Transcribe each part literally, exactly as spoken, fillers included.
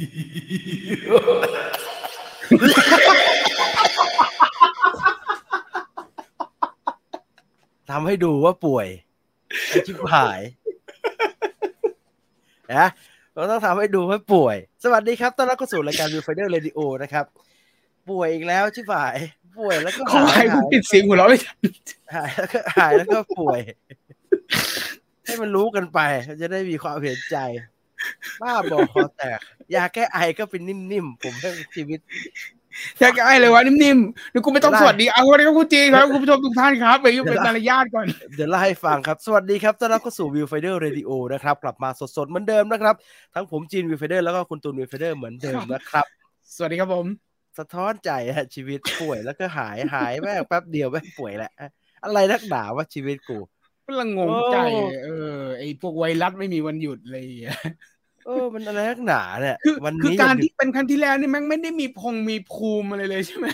ทำให้ดูว่าป่วยชิบหายนะเราต้องทำให้ดูว่าป่วยสวัสดีครับต้อนรับเข้าสู่รายการ Viewfinder Radio นะครับป่วยอีกแล้วชิบหายป่วยแล้วก็หายกูปิดเสียงหัวเราะไม่ทันหายแล้วก็หายแล้วก็ป่วยให้มันรู้กันไปจะได้มีความเห็นใจบ้าบอคอแตกยาแก้ไอก็เป็นนิ่มๆผมให้ชีวิตยาแก้ไอเลยวะนิ่มๆเดี๋ยวกูไม่ต้องสวัสดีเอาเลยครับคุณจีครับคุณผู้ชมทุกท่านครับไปยุ่งเป็นมารยาทก่อนเดี๋ยวไล่ฟังครับสวัสดีครับต้อนรับเข้าสู่ Viewfinder Radio นะครับกลับมาสดๆเหมือนเดิมนะครับทั้งผมจีน Viewfinder แล้วก็คุณตูน Viewfinder เหมือนเดิมนะครับสวัสดีครับผมสะท้อนใจฮะชีวิตป่วยแล้วก็หายหายแม่งแป๊บเดียวแม่งป่วยแหละอะไรนักหนาวะชีวิตกูละงงใจเออไอพวกไวรัสไม่มีวันหยุดเลยเออมันอะไรนักหนาเนี่ยวันนี้คือการที่เป็นครั้งที่แล้วนี่แม่งไม่ได้มีพงมีภูมิอะไรเลยใช่ไหม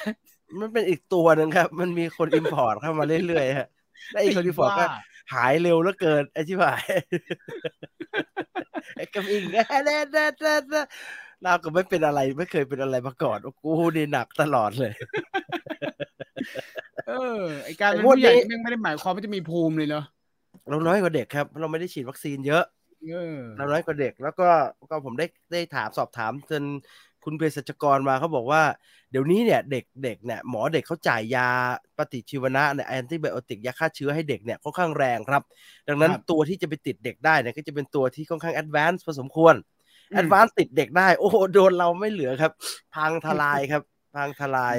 มันเป็นอีกตัวนึงครับมันมีคนอิมพอร์ตเข้ามาเรื่อยๆฮะและอีกคนอิมพอร์ตก็หายเร็วเหลือเกินไอ้ชิบหายไอ้กำอิงนะนะนะนะเราก็ไม่เป็นอะไรไม่เคยเป็นอะไรมาก่อนโอ้โหนี่หนักตลอดเลยเออไอการเป็นผู้ใหญ่แม่งไม่ได้หมายความว่าจะมีภูมิเลยเนาะเราน้อยกว่าเด็กครับเราไม่ได้ฉีดวัคซีนเยอะเราน้อยกว่าเด็กแล้วก็ก็ผมได้ได้ถามสอบถามจนคุณเภสัชกรมาเขาบอกว่าเดี๋ยวนี้เนี่ยเด็กเด็กเนี่ยหมอเด็กเขาจ่ายยาปฏิชีวนะเนี่ยแอนติไบโอติกยาฆ่าเชื้อให้เด็กเนี่ยค่อนข้างแรงครับดังนั้นตัวที่จะไปติดเด็กได้เนี่ยก็จะเป็นตัวที่ค่อนข้างแอดวานซ์พอสมควรแอดวานซ์ติดเด็กได้โอ้โหโดนเราไม่เหลือครับพังทลายครับพังทลาย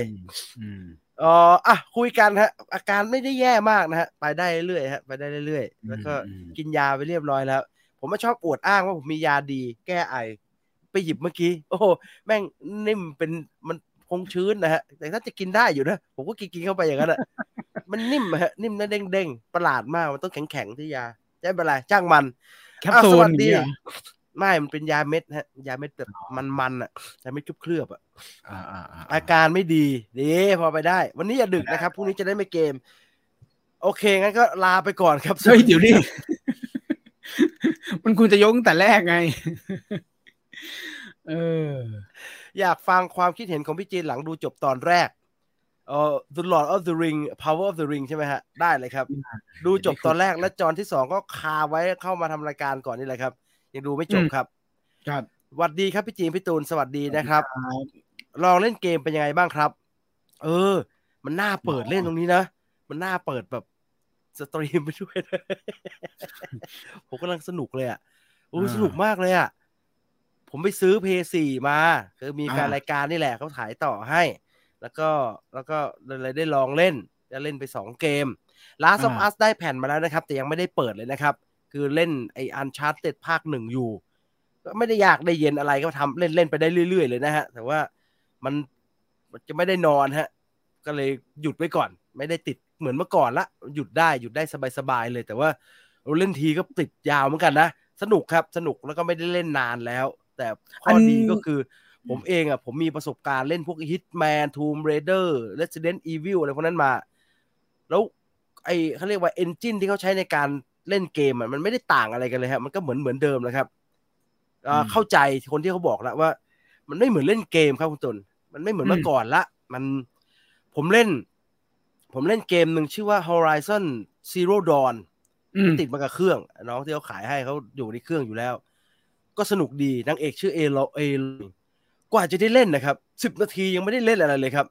อ๋ออ่ะคุยกันฮะอาการไม่ได้แย่มากนะฮะไปได้เรื่อยฮะไปได้เรื่อยแล้วก็กินยาไปเรียบร้อยแล้วผมไม่ชอบอวดอ้างว่าผมมียาดีแก้ไอไปหยิบเมื่อกี้โอ้แม่งนิ่มเป็นมันคงชื้นนะฮะแต่ถ้าจะกินได้อยู่นะผมก็กินกินเข้าไปอย่างนั้นแหละมันนิ่มฮะนิ่มนะเด้งเด้งประหลาดมากมันต้องแข็งแข็งที่ยาได้เป็นไรจ้างมันอ้าวสวัสดีไม่มันเป็นยาเม็ดฮะยาเม็ดแบบมันๆอ่ะยาเม็ดเคลือบๆอ่ะอาการไม่ดีดีพอไปได้วันนี้อย่าดึกนะครับพรุ่งนี้จะได้ไม่เกมโอเคงั้นก็ลาไปก่อนครับเฮ้ยเดี๋ยวนี้มันคุณจะยกตั้งแต่แรกไงเอออยากฟังความคิดเห็นของพี่จีนหลังดูจบตอนแรกเอ่อ The Lord of the Ring Power of the Ring ใช่ไหมฮะได้เลยครับดูจบตอนแรกและจอนที่สองก็คาไว้เข้ามาทำรายการก่อนนี่แหละครับยังดูไม่จบครับครับสวัสดีครับพี่จีนพี่ตูนสวัสดีนะครับลองเล่นเกมเป็นยังไงบ้างครับเออมันน่าเปิดเล่นตรงนี้นะมันน่าเปิดแบบสตรีมไปด้วยผมกำลังสนุกเลยอ่ะโอ้สนุกมากเลยอ่ะผมไปซื้อ พี เอส โฟร์ มาคือมีแฟนรายการนี่แหละเขาถ่ายต่อให้แล้วก็แล้วก็เลยได้ลองเล่นจะเล่นไปสองเกม Last of Us ได้แผ่นมาแล้วนะครับแต่ยังไม่ได้เปิดเลยนะครับคือเล่นไอ้ Uncharted ภาคหนึ่งอยู่ก็ไม่ได้อยากได้เย็นอะไรก็ทำเล่นเล่นไปได้เรื่อยๆเลยนะฮะแต่ว่ามันจะไม่ได้นอนฮะก็เลยหยุดไว้ก่อนไม่ได้ติดเหมือนเมื่อก่อนละหยุดได้หยุดได้สบายๆเลยแต่ว่าเราเล่นทีก็ติดยาวเหมือนกันนะสนุกครับสนุกแล้วก็ไม่ได้เล่นนานแล้วแต่ข้อดีก็คือผมเองอ่ะผมมีประสบการณ์เล่นพวก Hitman Tomb Raider Resident Evil อะไรพวกนั้นมาแล้วไอ้เขาเรียกว่า engine ที่เขาใช้ในการเล่นเกมอ่ะมันไม่ได้ต่างอะไรกันเลยฮะมันก็เหมือนเหมือนเดิมนะครับเอ่อเข้าใจคนที่เขาบอกแล้วว่ามันไม่เหมือนเล่นเกมครับคุณตนมันไม่เหมือนเมื่อก่อนละมันผมเล่นผมเล่นเกมหนึ่งชื่อว่า Horizon Zero Dawn ติดมากับเครื่องน้องที่เขาขายให้เขาอยู่ในเครื่องอยู่แล้วก็สนุกดีนางเอกชื่อเอลเอลกว่าจะได้เล่นนะครับสิบนาทียังไม่ได้เล่นอะไรเลยครับ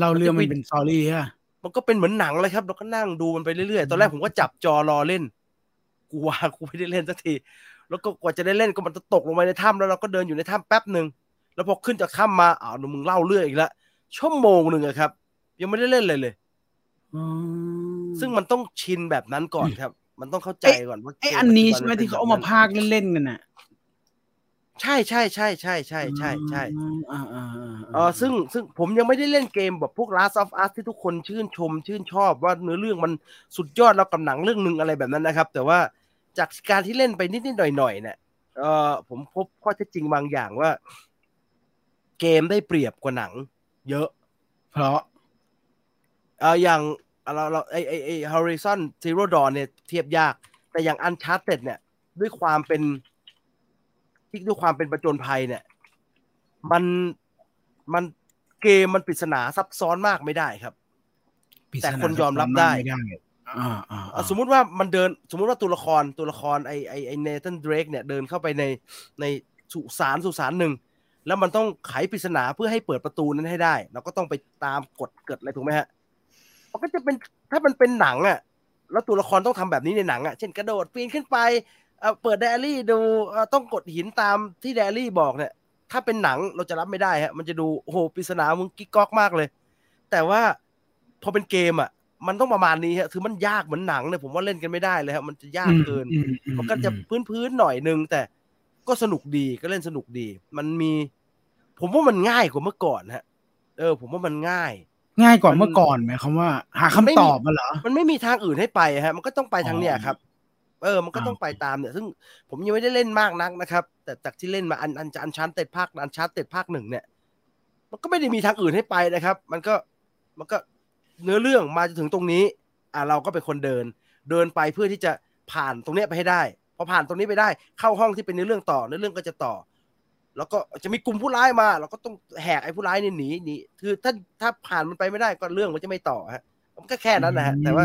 เราเรื่องมันเป็นซอรี่ฮะมันก็เป็นเหมือนหนังเลยครับเราก็นั่งดูมันไปเรื่อยๆตอนแรกผมก็จับจอรอเล่นกูว่ากูไม่ได้เล่นสักทีแล้วก็กว่าจะได้เล่นก็มันตกลงไปในถ้ำแล้วเราก็เดินอยู่ในถ้ำแป๊บนึงแล้วพอขึ้นจากถ้ำมาอ้าวมึงเล่าเรื่องอีกละชั่วโมงนึงอะครับยังไม่ได้เล่นเลยเลยซึ่งมันต้องชินแบบนั้นก่อนครับมันต้องเข้าใจก่อนว่าไอ้อันนี้ใช่ไหมที่เขาเอามาพากเล่นๆกันน่ะใช่ใช่ใช่ใช่ใช่ใช่ใช่อ่าอ่าอ่าซึ่งซึ่งผมยังไม่ได้เล่นเกมแบบพวก Last of Us ที่ทุกคนชื่นชมชื่นชอบว่าเนื้อเรื่องมันสุดยอดแล้วกับหนังเรื่องนึงอะไรแบบนั้นนะครับแต่ว่าจากการที่เล่นไปนิดๆหน่อยๆเนี่ยเออผมพบข้อเท็จจริงบางอย่างว่าเกมได้เปรียบกว่าหนังเยอะเพราะเอออย่างเราเราไอไอไอ Horizon Zero Dawn เนี่ยเทียบยากแต่อย่าง Uncharted เนี่ยด้วยความเป็นด้วยความเป็นประจนภัยเนี่ย มันมันเกมมันปริศนาซับซ้อนมากไม่ได้ครับแต่คนยอมรับได้สมมุติว่ามันเดินสมมุติว่าตัวละครตัวละครไอไอไอเนธาน เดรกเนี่ยเดินเข้าไปในในสุสานสุสานหนึ่งแล้วมันต้องไขปริศนาเพื่อให้เปิดประตูนั้นให้ได้เราก็ต้องไปตามกดเกิดอะไรถูกไหมฮะมันก็จะเป็นถ้ามันเป็นหนังอ่ะแล้วตัวละครต้องทำแบบนี้ในหนังอ่ะเช่นกระโดดปีนขึ้นไปเปิดไดอารี่ดูต้องกดหินตามที่ไดอารี่บอกเนี่ยถ้าเป็นหนังเราจะรับไม่ได้ฮะมันจะดูโอ้โหปริศนามึงกิ๊กก๊อกมากเลยแต่ว่าพอเป็นเกมอ่ะมันต้องประมาณนี้ฮะคือมันยากเหมือนหนังเลยผมว่าเล่นกันไม่ได้เลยฮะมันจะยากเกินมันก็จะพื้นๆหน่อยนึงแต่ก็สนุกดีก็เล่นสนุกดีมันมีผมว่ามันง่ายกว่าเมื่อก่อนฮะเออผมว่ามันง่ายง่ายกว่าเมื่อก่อนหมายความว่าหาคำตอบมาเหรอมันไม่มีทางอื่นให้ไปฮะมันก็ต้องไปทางเนี้ยครับเออมันก็ต้องไปตามเนี่ยซึ่งผมยังไม่ได้เล่นมากนักนะครับแต่จากที่เล่นมาอันอันจะอันชาร์ตเต็ดภาคอันชาร์ตเต็ดภาคหนึ่งเนี่ยมันก็ไม่ได้มีทางอื่นให้ไปนะครับมันก็มันก็เนื้อเรื่องมาจนถึงตรงนี้อ่ะเราก็เป็นคนเดินเดินไปเพื่อที่จะผ่านตรงเนี้ยไปให้ได้พอผ่านตรงนี้ไปได้เข้าห้องที่เป็นเนื้อเรื่องต่อเนื้อเรื่องก็จะต่อแล้วก็จะมีกลุ่มผู้ร้ายมาเราก็ต้องแหกไอ้ผู้ร้ายนี่หนีหนีคือถ้าถ้าผ่านมันไปไม่ได้ก็เรื่องมันจะไม่ต่อฮะมันก็แค่นั้นนะฮะแต่ว่า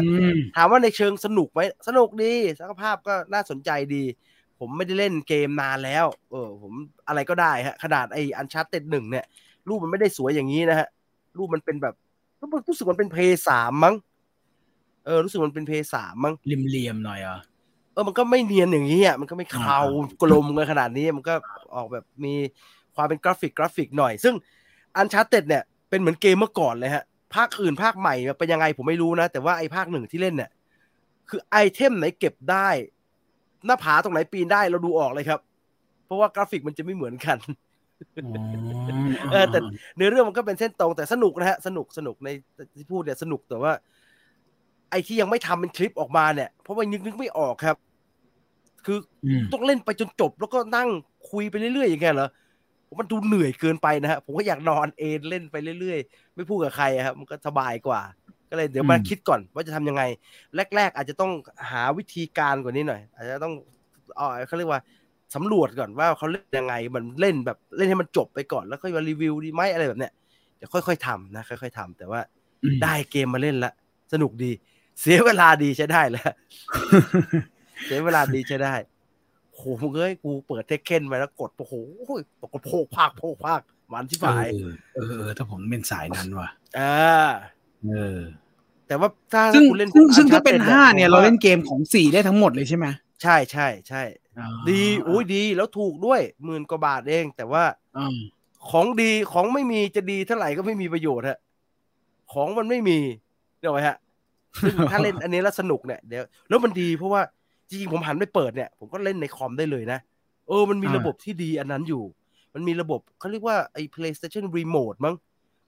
ถามว่าในเชิงสนุกไหมสนุกดีศักยภาพก็น่าสนใจดีผมไม่ได้เล่นเกมนานแล้วเออผมอะไรก็ได้ฮะขนาดไอ้ Uncharted หนึ่งเนี่ยรูปมันไม่ได้สวยอย่างนี้นะฮะรูปมันเป็นแบบรู้สึกมันเป็น พี เอส สาม มั้งเออรู้สึกมันเป็น พี เอส สาม มั้งเหลี่ยมๆหน่อยอ่ะเออมันก็ไม่เนียนอย่างนี้อ่ะมันก็ไม่เคลากลมเลยขนาดนี้มันก็ออกแบบมีความเป็นกราฟิกกราฟิกหน่อยซึ่ง Uncharted เนี่ยเป็นเหมือนเกมเมื่อก่อนเลยฮะภาคอื่นภาคใหม่เป็นยังไงผมไม่รู้นะแต่ว่าไอ้ภาคหนึ่งที่เล่นเนี่ยคือไอเทมไหนเก็บได้หน้าผาตรงไหนปีนได้เราดูออกเลยครับเพราะว่ากราฟิกมันจะไม่เหมือนกันเออแต่เนื้อเรื่องมันก็เป็นเส้นตรงแต่สนุกนะฮะสนุกสนุกในที่พูดเนี่ยสนุกแต่ว่าไอ้ที่ยังไม่ทำเป็นคลิปออกมาเนี่ยเพราะว่านึกนึกไม่ออกครับคือต้องเล่นไปจนจบแล้วก็นั่งคุยไปเรื่อยๆอย่างเงี้ยเหรอมันดูเหนื่อยเกินไปนะฮะผมก็อยากนอนเอนเล่นไปเรื่อยๆไม่พูดกับใครครับมันก็สบายกว่าก็เลยเดี๋ยวมาคิดก่อนว่าจะทำยังไงแรกๆอาจจะต้องหาวิธีการกว่านี้หน่อยอาจจะต้องอ๋อเขาเรียกว่าสำรวจก่อนว่าเขาเล่นยังไงมันเล่นแบบเล่นให้มันจบไปก่อนแล้วค่อยมารีวิวดีไหมอะไรแบบเนี้ยเดี๋ยวค่อยๆทำนะค่อยๆทำแต่ว่าได้เกมมาเล่นละสนุกดีเสียเวลาดีใช้ได้แล้วเสียเวลาดีใช้ได้โหมึงเอ้ยกูเปิดเทคเคนไปแล้วกดโอ้โหตกกระโพกภาคโพกภาคมันที่ฝ่ายเออถ้าผมเป็นสายนั้นว่ะอ่าเออแต่ว่าถ้ากูเล่นซึ่งถ้าเป็นห้าเนี่ยเราเล่นเกมของสี่ได้ทั้งหมดเลยใช่ไหมใช่ใช่ใช่ดีโอ้ยดีแล้วถูกด้วยหมื่นกว่าบาทเองแต่ว่าของดีของไม่มีจะดีเท่าไหร่ก็ไม่มีประโยชน์ฮะของมันไม่มีเดี๋ยวไปฮะถ้าเล่นอันนี้แล้วสนุกเนี่ยเดี๋ยวแล้วมันดีเพราะว่าจริงๆผมหันไปเปิดเนี่ยผมก็เล่นในคอมได้เลยนะเออมันมีระบบที่ดีอันนั้นอยู่มันมีระบบเขาเรียกว่าไอ้ PlayStation Remote มั้ง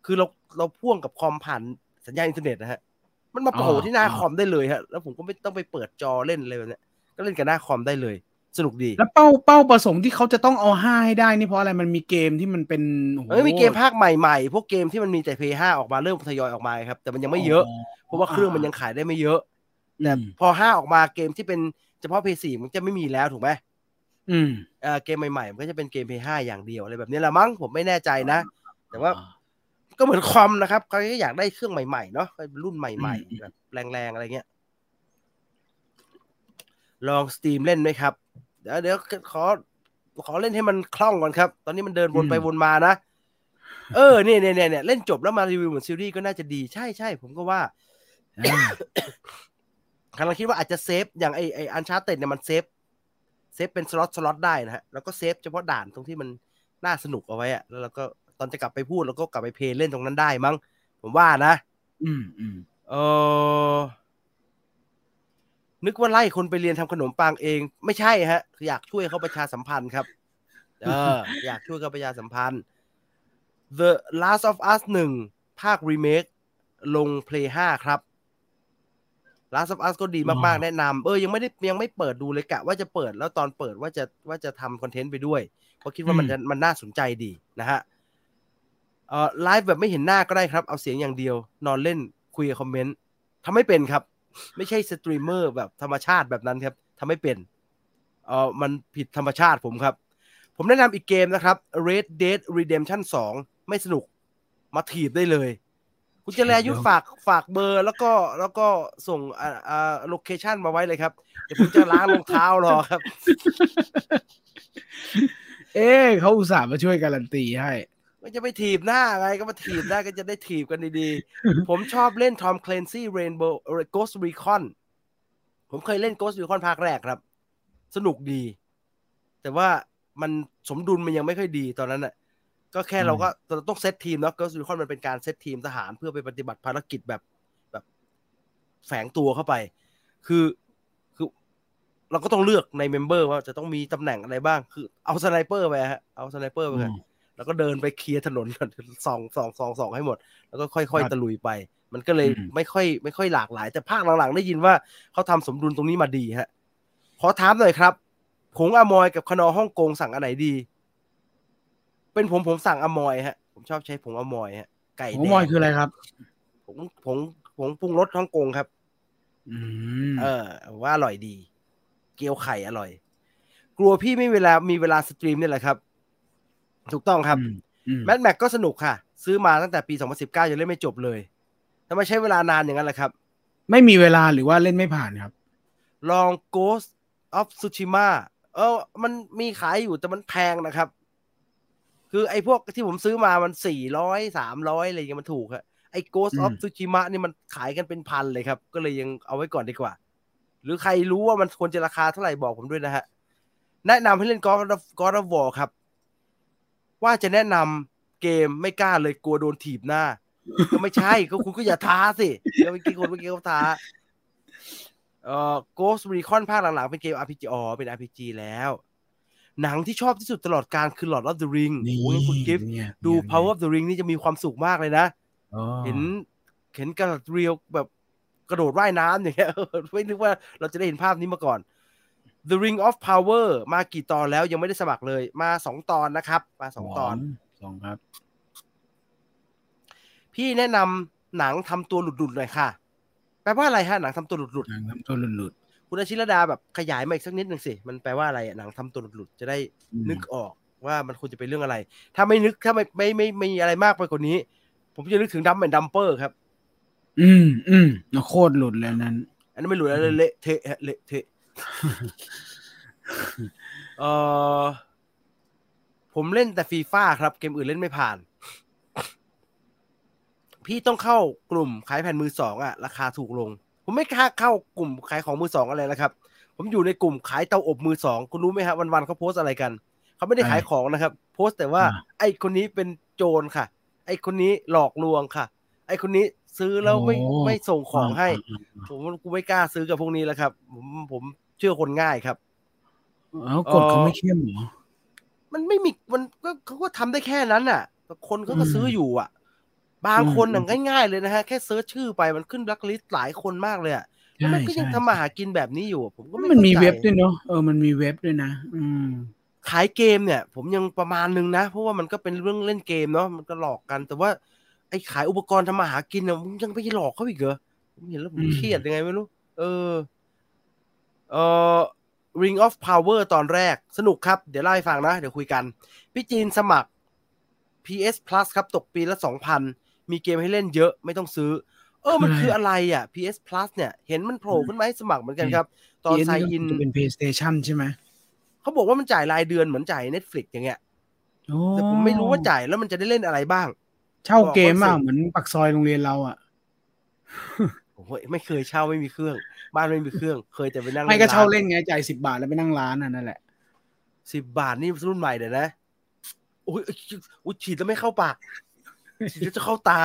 คือเราเราพ่วงกับคอมผ่านสัญญาณอินเทอร์เน็ตนะฮะมันมาโผล่ที่หน้าคอมได้เลยฮะแล้วผมก็ไม่ต้องไปเปิดจอเล่นอะไรแบบเนี้ยก็เล่นกับหน้าคอมได้เลยสนุกดีแล้วเป้าเป้าประสงค์ที่เขาจะต้องเอาห้าให้ได้นี่เพราะอะไรมันมีเกมที่มันเป็นเออมีเกมภาคใหม่ๆพวกเกมที่มันมีแต่ พี เอส ไฟว์ ออกมาเริ่มทยอยออกมาครับแต่มันยังไม่เยอะเพราะว่าเครื่องมันยังขายได้ไม่เยอะแต่พอห้าออกมาเกมที่เป็นเฉพาะ พี เอส โฟร์ มันจะไม่มีแล้วถูกไหมอืมเอ่อเกมใหม่ๆมันก็จะเป็นเกม พี เอส ไฟว์ อย่างเดียวอะไรแบบนี้ละมั้งผมไม่แน่ใจนะแต่ว่าก็เหมือนคอมนะครับใครก็อยากได้เครื่องใหม่ๆเนาะรุ่นใหม่ๆแบบแรงๆอะไรเงี้ยลอง Steam เล่นมั้ยครับเดี๋ยวเดี๋ยวขอขอเล่นให้มันคล่องก่อนครับตอนนี้มันเดินวนไปวนมานะเออนี่ๆๆๆเล่นจบแล้วมารีวิวเหมือนซีรีส์ก็น่าจะดีใช่ๆผมก็ว่าคันเราคิดว่าอาจจะเซฟอย่างไอไออันชาร์เต็ดเนี่ยมันเซฟเซฟเป็นสล็อตสล็อตได้นะฮะแล้วก็เซฟเฉพาะด่านตรงที่มันน่าสนุกเอาไว้อะแล้วเราก็ตอนจะกลับไปพูดเราก็กลับไปเพลย์เล่นตรงนั้นได้มั้งผมว่านะอืมอืมเออนึกว่าไล่คนไปเรียนทำขนมปังเองไม่ใช่ฮะอยากช่วยเขาประชาสัมพันธ์ครับเอออยากช่วยเขาประชาสัมพันธ์ The Last of Us หนึ่งภาค remake ลง Play ห้า ครับLast of Us ก็ดีมากๆแนะนำเออยังไม่ได้ยังไม่เปิดดูเลยกะว่าจะเปิดแล้วตอนเปิดว่าจะว่าจะทำคอนเทนต์ไปด้วยเพราะคิดว่ามันมันน่าสนใจดีนะฮะเอ่อไลฟ์แบบไม่เห็นหน้าก็ได้ครับเอาเสียงอย่างเดียวนอนเล่นคุยกับคอมเมนต์ทำไม่เป็นครับไม่ใช่สตรีมเมอร์แบบธรรมชาติแบบนั้นครับทำไม่เป็นเอ่อมันผิดธรรมชาติผมครับผ ผมแนะนำอีกเกมนะครับ Red Dead Redemption สองไม่สนุกมาถีบได้เลยคุณจะแลยุทธฝากฝากเบอร์แล้วก็แล้วก็ส่งอ่าอ่าโลเคชั่นมาไว้เลยครับเดี๋ยวผมจะล้างรองเท้ารอครับเอ๊ะเขาอุตส่าห์มาช่วยการันตีให้มันจะไปถีบหน้าไงก็มาถีบได้ก็จะได้ถีบกันดีๆผมชอบเล่น Tom Clancy Rainbow Ghost Recon ผมเคยเล่น Ghost Recon ภาคแรกครับสนุกดีแต่ว่ามันสมดุลมันยังไม่ค่อยดีตอนนั้นน่ะก็แค่เราก็เราต้องเซตทีมเนาะ Ghost Recon มันเป็นการเซตทีมทหารเพื่อไปปฏิบัติภารกิจแบบแบบแฝงตัวเข้าไปคือคือเราก็ต้องเลือกในเมมเบอร์ว่าจะต้องมีตำแหน่งอะไรบ้างคือเอาสไนเปอร์ไปฮะเอาสไนเปอร์ไปกันแล้วก็เดินไปเคลียร์ถนนส่องส่องส่องส่องให้หมดแล้วก็ค่อยๆตะลุยไปมันก็เลยไม่ค่อยไม่ค่อยหลากหลายแต่ภาคหลังๆได้ยินว่าเขาทำสมดุลตรงนี้มาดีฮะขอถามหน่อยครับผงอมอยกับคนอฮ่องกงสั่งอันไหนดีเป็นผมผมสั่งอมอยฮะผมชอบใช้ผงอมอยฮะไก่ผงอมอยคืออะไรครับผงผงผงปรุงรสฮ่องกงครับอืมเออว่าอร่อยดีเกี๊ยวไข่อร่อยกลัวพี่ไม่เวลามีเวลาสตรีมนี่แหละครับถูกต้องครับแมทแม็กก็สนุกค่ะซื้อมาตั้งแต่ปีสองพันสิบเก้ายังเล่นไม่จบเลยทำไมใช้เวลานานอย่างนั้นล่ะครับไม่มีเวลาหรือว่าเล่นไม่ผ่านครับลอง Ghost of Tsushima เออมันมีขายอยู่แต่มันแพงนะครับคือไอ้พวกที่ผมซื้อมามันสี่ร้อย สามร้อยอะไรอย่างเงี้ยมันถูกครับไอ้ Ghost of Tsushima นี่มันขายกันเป็นพันเลยครับก็เลยยังเอาไว้ก่อนดีกว่าหรือใครรู้ว่ามันควรจะราคาเท่าไหร่บอกผมด้วยนะฮะแนะนำให้เล่น God of War ครับว่าจะแนะนำเกมไม่กล้าเลยกลัวโดนถีบหน้าก็ไม่ใช่ก็คุณก็อย่าท้าสิเมื่อกี้คนเมื่อกี้เขาท้าเอ่อ Ghost Recon ภาคหลังๆเป็นเกม อาร์ พี จี อ๋อเป็น อาร์ พี จี แล้วหนังที่ชอบที่สุดตลอดการคือ Lord of the Ring โอ้ยคุณกิฟต์ดู Power of the Ring นี่จะมีความสุขมากเลยนะเห็นเห็นการ์ดเรียวแบบกระโดดว่ายน้ำอย่างเงี้ยไม่นึกว่าเราจะได้เห็นภาพนี้มาก่อน The Ring of Power มากี่ตอนแล้วยังไม่ได้สมัครเลยมาสองตอนนะครับมาสองตอนสองครับพี่แนะนำหนังทำตัวหลุดๆหน่อยค่ะแปลว่าอะไรฮะหนังทำตัวหลุดๆหนังทำตัวหลุดๆคุณอาชิรดาแบบขยายมาอีกสักนิดนึงสิมันแปลว่าอะไรอ่ะหนังทำตัวหลุดๆจะได้นึกออกว่ามันควรจะเป็นเรื่องอะไรถ้าไม่นึกถ้าไม่ไม่ไม่ไม่มีอะไรมากไปกว่านี้ผมจะนึกถึงดัมแอนด์ดัมเปอร์ครับอืมอืมโคตรหลุดเลยนั้นอันนั้นไม่หลุดอะไรเละเทะเละเทะเออผมเล่นแต่ FIFA ครับเกมอื่นเล่นไม่ผ่านพี่ต้องเข้ากลุ่มขายแผ่นมือสองอ่ะราคาถูกลงผมไม่กล้าเข้ากลุ่มขายของมือสองอะไรนะครับผมอยู่ในกลุ่มขายเตาอบมือสองคุณรู้ไหมครับวันๆเขาโพสอะไรกันเขาไม่ได้ขายของนะครับโพสแต่ว่าไอ้คนนี้เป็นโจรค่ะไอ้คนนี้หลอกลวงค่ะไอ้คนนี้ซื้อแล้วไม่ไม่ส่งของให้ผมกูไม่กล้าซื้อกับพวกนี้แล้วครับผมผมเชื่อคนง่ายครับอ้าวกฎเขาไม่เข้มหรอมันไม่มีมันก็เขาก็ทำได้แค่นั้นน่ะคนเขาก็ซื้ออยู่อ่ะบางคนน่ะง่ายๆเลยนะฮะแค่เซิร์ชชื่อไปมันขึ้นแบล็คลิสต์หลายคนมากเลยอ่ะแล้วมันก็ยังทำมาหากินแบบนี้อยู่ผมก็ไม่มันมีเว็บด้วยเนาะเออมันมีเว็บด้วยนะอืมขายเกมเนี่ยผมยังประมาณนึงนะเพราะว่ามันก็เป็นเรื่องเล่นเกมเนาะมันก็หลอกกันแต่ว่าไอ้ขายอุปกรณ์ทำมาหากินน่ะมึงยังไปหลอกเขาอีกเหรอผมเห็นแล้วผมเครียดยังไงไม่รู้เออเออ Ring of Power ตอนแรกสนุกครับเดี๋ยวเล่าให้ฟังนะเดี๋ยวคุยกันพี่จีนสมัคร พี เอส Plus ครับตกปีละ สองพัน มีเกมให้เล่นเยอะไม่ต้องซื้อเออมันคืออะไรอ่ะ พี เอส Plus เนี่ยเห็นมันโผล่ขึ้นมาให้สมัครเหมือนกันครับตอน Sign In เป็น PlayStation ใช่ไหมเขาบอกว่ามันจ่ายรายเดือนเหมือนจ่าย Netflix อย่างเงี้ยแต่ผมไม่รู้ว่าจ่ายแล้วมันจะได้เล่นอะไรบ้างเช่าเกมอ่ะเหมือนปักซอยโรงเรียนเราอ่ะโอ้ยไม่เคยเช่าไม่มีเครื่องบ้านไม่มีเครื่องเคยแต่ไปนั่งไม่ก็เช่าเล่นไงจ่ายสิบบาทแล้วไปนั่งร้านนั่นแหละสิบบาทนี่รุ่นใหม่เดี๋ยวนะโอ้ยอุดฉีดแล้วไม่เข้าปากฉีดแล้วจะเข้าตา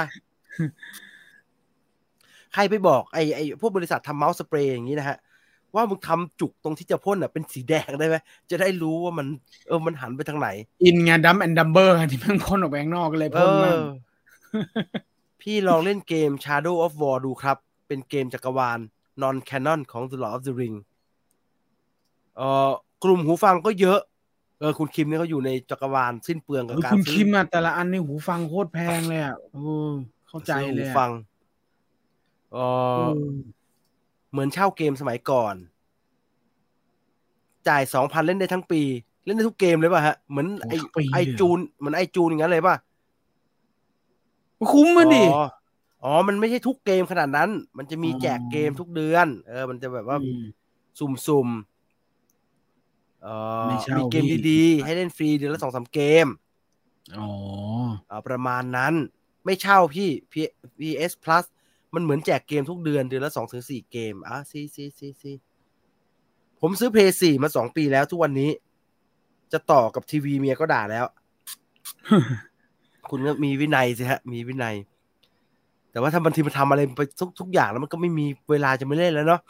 ใครไปบอกไอ้ไอ้พวกบริษัททำเมาส์สเปรย์อย่างนี้นะฮะว่ามึงทำจุกตรงที่จะพ่นอ่ะเป็นสีแดงได้ไหมจะได้รู้ว่ามันเออมันหันไปทางไหนอินไงดัมแอนดัมเบอร์ที่มันพ่นออกไปข้างนอกเลยพ่นมากพี่ลองเล่นเกม Shadow of War ดูครับเป็นเกมจักรวาล non canon ของ The Lord of the Ring เอ่อกลุ่มหูฟังก็เยอะเออคุณคิมนี่เขาอยู่ในจักรวาลสิ้นเปลืองกับการซื้อคุณคิมอ่ะแต่ละอันนี่หูฟังโคตรแพงเลยอ่ะเออเข้าใจเลยหูฟังเอ่อเหมือนเช่าเกมสมัยก่อนจ่าย สองพัน เล่นได้ทั้งปี เล่นได้ทุกเกมเลยป่ะฮะเหมือนไอไอจูนเหมือนไอจูนอย่างนั้นเลยป่ะคุ้มมันดิอ๋อมันไม่ใช่ทุกเกมขนาดนั้นมันจะมีแจกเกมทุกเดือนเออมันจะแบบว่าสุ่มๆเอ่อมีเกมดีๆให้เล่นฟรีเดือนละ สองถึงสาม เกมอ๋อเอาประมาณนั้นไม่เช่าพี่ พี เอส Plus มันเหมือนแจกเกมทุกเดือนเดือนละ สองถึงสี่ เกมอ่ะสี่ ๆๆผมซื้อ พี เอส โฟร์ มาสองปีแล้วทุกวันนี้จะต่อกับทีวีเมียก็ด่าแล้วคุณก็มีวินัยสิฮะมีวินัยแต่ว่าถ้าบางทีมันทำอะไรไปทุกทุกอย่างแล้วมันก็ไม่มีเวลาจะไม่เล่นแล้วเนาะ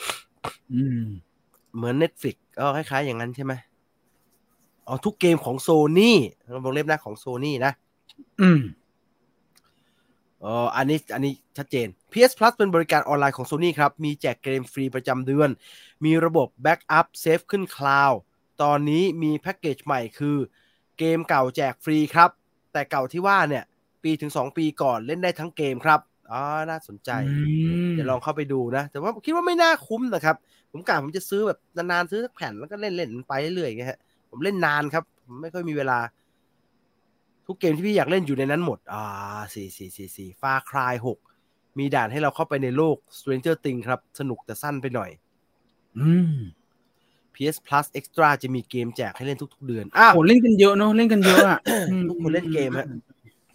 เหมือน Netflix ก็คล้ายๆอย่างนั้นใช่ไหมอ๋อทุกเกมของ Sony วงเล็บหน้าของ Sony นะอืมอ๋ออันนี้อันนี้ชัดเจน พี เอส Plus เป็นบริการออนไลน์ของ Sony ครับมีแจกเกมฟรีประจำเดือนมีระบบแบ็กอัพเซฟขึ้นคลาวด์ตอนนี้มีแพ็กเกจใหม่คือเกมเก่าแจกฟรีครับแต่เก่าที่ว่าเนี่ยปีถึงสองปีก่อนเล่นได้ทั้งเกมครับอ๋อน่าสนใจเดี๋ยวลองเข้าไปดูนะแต่ว่าคิดว่าไม่น่าคุ้มนะครับผมกะผมจะซื้อแบบนานๆซื้อสักแผ่นแล้วก็เล่นเล่นไปเรื่อยๆอย่างเงี้ยฮะผมเล่นนานครับผมไม่ค่อยมีเวลาทุกเกมที่พี่อยากเล่นอยู่ในนั้นหมดอ่าสี่ สี่ สี่ สี่ Far Cry หกมีด่านให้เราเข้าไปในโลก Stranger Things ครับสนุกแต่สั้นไปหน่อยอืม พี เอส Plus Extra จะมีเกมแจกให้เล่นทุกๆเดือนอ้าวโหเล่นกันเยอะเนาะเล่นกันเยอะอ่ะ ทุกคนเล่นเกมฮะ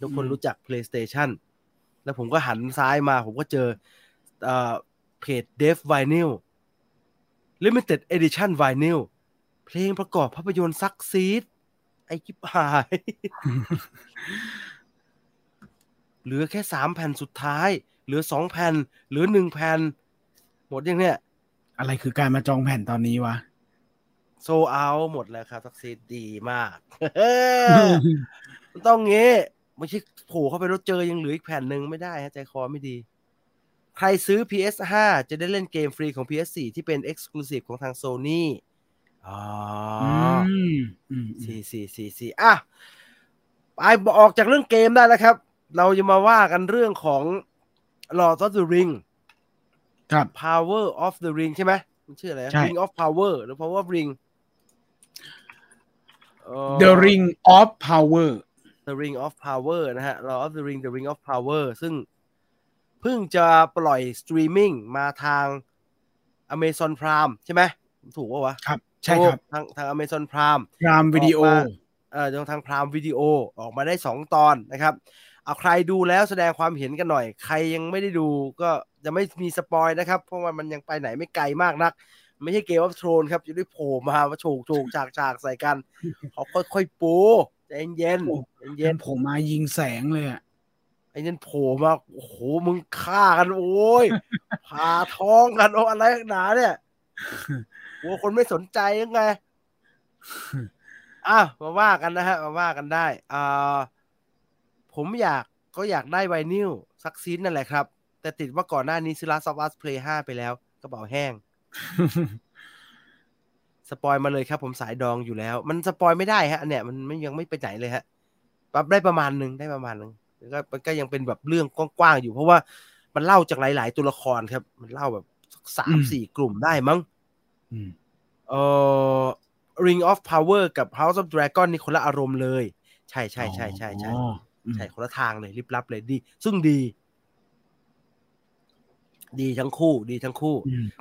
ทุกคนรู้จัก PlayStation แล้วผมก็หันซ้ายมาผมก็เจอเอ่อเพจ Dev Vinyl Limited Edition Vinyl เพลงประกอบภาพยนตร์ซักซีดไอ้ชิบหายเหลือแค่สามแผ่นสุดท้ายเหลือสองแผ่นเหลือหนึ่งแผ่นหมดยังเนี่ยอะไรคือการมาจองแผ่นตอนนี้วะโซเอาหมดแล้วครับซักซีดดีมาก มันต้องงี้ไม่ใช่โผล่เข้าไปแล้วเจอยังเหลืออีกแผ่นนึงไม่ได้ฮะใจคอไม่ดีใครซื้อ พี เอส ไฟว์ จะได้เล่นเกมฟรีของ พี เอส โฟร์ ที่เป็น Exclusive ของทาง Sony อ๋ออืมสี่ สี่ สี่ สี่อ่ะไปออกจากเรื่องเกมได้แล้วครับเราจะมาว่ากันเรื่องของ Lord of the Ring ครับ Power of the Ring ใช่ไหมมันชื่ออะไร Ring of Power หรือ Power of Ring The Ring of Power The Ring of Power นะฮะ Lord of the Ring The Ring of Power ซึ่งเพิ่งจะปล่อยสตรีมมิ่งมาทาง Amazon Prime ใช่ไหมถูกป่ะวะครับใช่ครับทางทาง Amazon Prime Prime Video เอ่อทาง Prime Video ออกมาได้สองตอนนะครับเอาใครดูแล้วแสดงความเห็นกันหน่อยใครยังไม่ได้ดูก็จะไม่มีสปอยนะครับเพราะว่ามันยังไปไหนไม่ไกลมากนักไม่ใช่เกมออฟโทรนครับจะได้โผล่มาว่าโฉกๆฉากๆใส่กันเขาค่อยๆปูใจเย็นๆเย็นๆผมมายิงแสงเลยอ่ะไอ้นั่นโผล่มาโอ้โหมึงฆ่ากันโอ้ยผ่าท้องกันโอ้อะไรหนาเนี่ยโอ้คนไม่สนใจยังไงอ้าวมาว่ากันนะฮะมาว่ากันได้อ่าผมอยากก็อยากได้ไวนิลซักซีนนั่นแหละครับแต่ติดว่าก่อนหน้านี้ซื้อ Last of Us Play ห้าไปแล้วกระเป๋าแห้งสปอยมาเลยครับผมสายดองอยู่แล้วมันสปอยไม่ได้ฮะเนี่ยมันยังไม่ไปไหนเลยฮะปั๊บได้ประมาณนึงได้ประมาณนึงก็มันก็ยังเป็นแบบเรื่องกว้างๆอยู่เพราะว่ามันเล่าจากหลายๆตัวละครครับมันเล่าแบบ สามถึงสี่ กลุ่มได้มั้งอืมเอ่อ Ring of Power กับ House of Dragon นี่คนละอารมณ์เลยใช่ๆๆๆๆใช่คนละทางเลยลิบลับเลยดีซึ่งดีดีทั้งคู่ดีทั้งคู่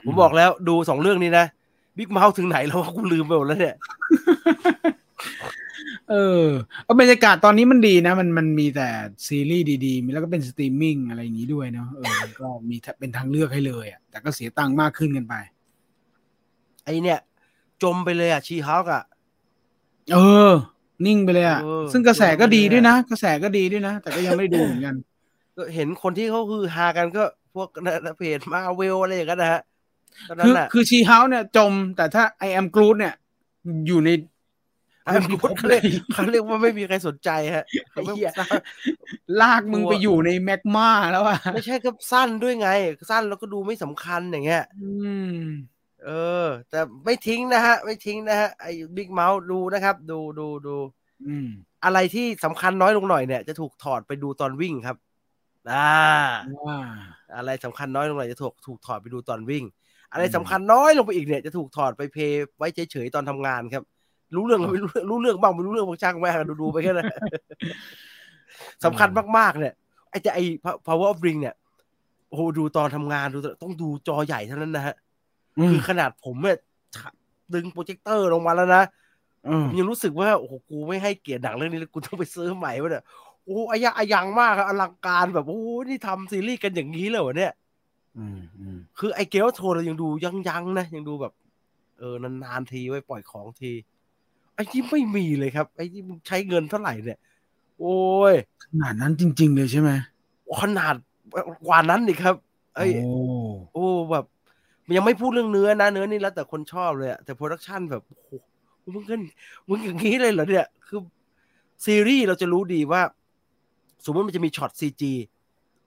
ผมบอกแล้วดูสองเรื่องนี้นะบิ๊กเมาส์ถึงไหนแล้วกูลืมไปหมดแล้วเนี่ยเออเอาบรรยากาศตอนนี้มันดีนะมันมันมีแต่ซีรีส์ดีๆแล้วก็เป็นสตรีมมิ่งอะไรอย่างนี้ด้วยเนาะเออก็มีเป็นทางเลือกให้เลยอ่ะแต่ก็เสียตังค์มากขึ้นกันไปไอเนี่ยจมไปเลยอ่ะชีฮอคอ่ะเออนิ่งไปเลยอ่ะซึ่งกระแสก็ดีด้วยนะกระแสก็ดีด้วยนะแต่ก็ยังไม่ดูเหมือนกันก็เห็นคนที่เขาฮือฮากันก็พวกเพจมาเวลอะไรอย่างนั้นนะฮะคือคือชีฮอคเนี่ยจมแต่ถ้า I am Groot เนี่ยอยู่ในเขาเรียกว่าไม่มีใครสนใจฮะลากมึงไปอยู่ในแมกมาแล้วอ่ะไม่ใช่ก็สั้นด้วยไงสั้นแล้วก็ดูไม่สำคัญอย่างเงี้ยเออแต่ไม่ทิ้งนะฮะไม่ทิ้งนะฮะไอ้บิ๊กเมาส์ดูนะครับดูดูดูอะไรที่สำคัญน้อยลงหน่อยเนี่ยจะถูกถอดไปดูตอนวิ่งครับอ่าอะไรสำคัญน้อยลงหน่อยจะถูกถูกถอดไปดูตอนวิ่งอะไรสำคัญน้อยลงไปอีกเนี่ยจะถูกถอดไปเพลย์ไว้เฉยๆตอนทำงานครับ รู้เรื่องเราไม่รู้รู้เรื่องบ้างไม่รู้เรื่องบางช่างแม่ดูดูไปแค่นั้นสำคัญมากๆเนี่ยไอ้จะไอ้ power of ring เนี่ยโอ้โหดูตอนทำงานดูต้องดูจอใหญ่เท่านั้นนะฮะคือขนาดผมเนี่ยดึงโปรเจคเตอร์ลงมาแล้วนะผมยังรู้สึกว่าโอ้โหกูไม่ให้เกียรติหนังเรื่องนี้แล้วกูต้องไปซื้อใหม่วะเนี่ยโอ้อายะอายังมากครับอลังการแบบโอ้นี่ทำซีรีส์กันอย่างนี้เลยวะเนี่ยคือไอ้เกลโทนเรายังดูยั้งๆนะยังดูแบบเออนานๆทีไว้ปล่อยของทีไอ้ที่ไม่มีเลยครับไอ้ที่ใช้เงินเท่าไหร่เนี่ยโอ้ยขนาดนั้นจริงๆเลยใช่ไหมขนาดกว่านั้นอีกครับไอ้โอ้แบบมันยังไม่พูดเรื่องเนื้อนะเนื้อนี่แล้วแต่คนชอบเลยแต่โปรดักชันแบบโอ้มึงกันมึงอย่างนี้เลยเหรอเนี่ยคือซีรีส์เราจะรู้ดีว่าสมมติมันจะมีช็อต ซี จี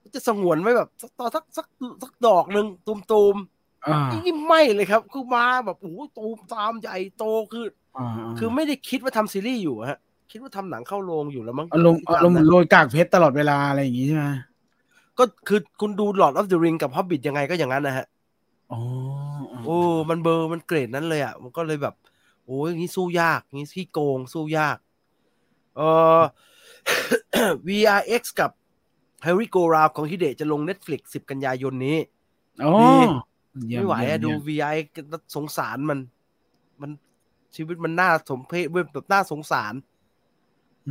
มันจะสงวนไว้แบบต่อสักสักสักดอกนึงตูมๆอ่านี่ไม่เลยครับคือมาแบบโอ้โหตูมตามใหญ่โตคืออ่าคือไม่ได้คิดว่าทำซีรีส์อยู่ฮะคิดว่าทำหนังเข้าโรงอยู่แล้วมั้งอารมณ์อารมณ์โรยกากเพชรตลอดเวลาอะไรอย่างงี้ใช่มั้ยก็คือคุณดู Lord of the Ring กับ Hobbit ยังไงก็อย่างนั้นนะฮะอ๋อโอ้มันเบอร์มันเกรดนั้นเลยอ่ะมันก็เลยแบบโอ้ยอย่างนี้สู้ยากอย่างนี้ที่โกงสู้ยากเอ่อ วี อาร์ เอ็กซ์ กับ Harry Go Round ของฮิเดะจะลง Netflix สิบกันยายนนี้อ๋อไม่ไหวอะดู วี อาร์ เอ็กซ์ สงสารมันมันชีวิตมันน่าสมเพชแบบน่าสงสาร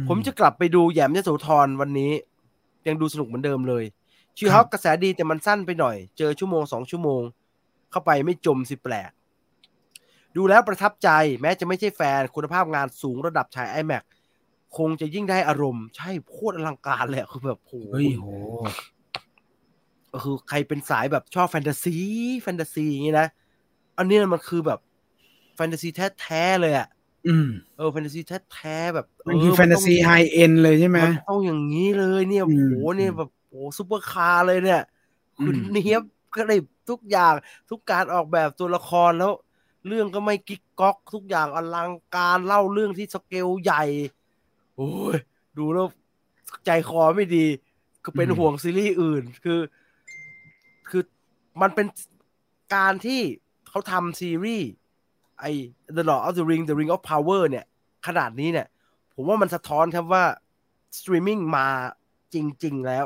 ผมจะกลับไปดูแหยมยโสธรวันนี้ยังดูสนุกเหมือนเดิมเลยชื่อฮอกกระแสดีแต่มันสั้นไปหน่อยเจอชั่วโมงสองชั่วโมงเข้าไปไม่จมสิแปลกดูแล้วประทับใจแม้จะไม่ใช่แฟนคุณภาพงานสูงระดับฉาย ไอแม็กซ์ คงจะยิ่งได้อารมณ์ใช่โคตรอลังการเลยคือแบบโอ้ยโหคือใครเป็นสายแบบชอบแฟนตาซีแฟนตาซีอย่างนี้นะอันนี้มันคือแบบแฟนตาซีแท้ๆเลยอ่ะอืมเออแฟนตาซีแท้ๆแบบมันคือแฟนตาซีไฮเอ็นเลยใช่ไหมต้องอย่างนี้เลยเนี่ยโอ้โหเนี่ยแบบโอ้ซุปเปอร์คาร์เลยเนี่ยคุณเนี้ยก็ได้ทุกอย่างทุกการออกแบบตัวละครแล้วเรื่องก็ไม่กิ๊กก๊อกทุกอย่างอลังการเล่าเรื่องที่สเกลใหญ่โอ้ยดูแล้วใจคอไม่ดีก็เป็นห่วงซีรีส์อื่นคือคือมันเป็นการที่เขาทำซีรีส์ไอ้ The Lord of the Ring The Ring of Power เนี่ยขนาดนี้เนี่ยผมว่ามันสะท้อนครับว่าสตรีมมิ่งมาจริงๆแล้ว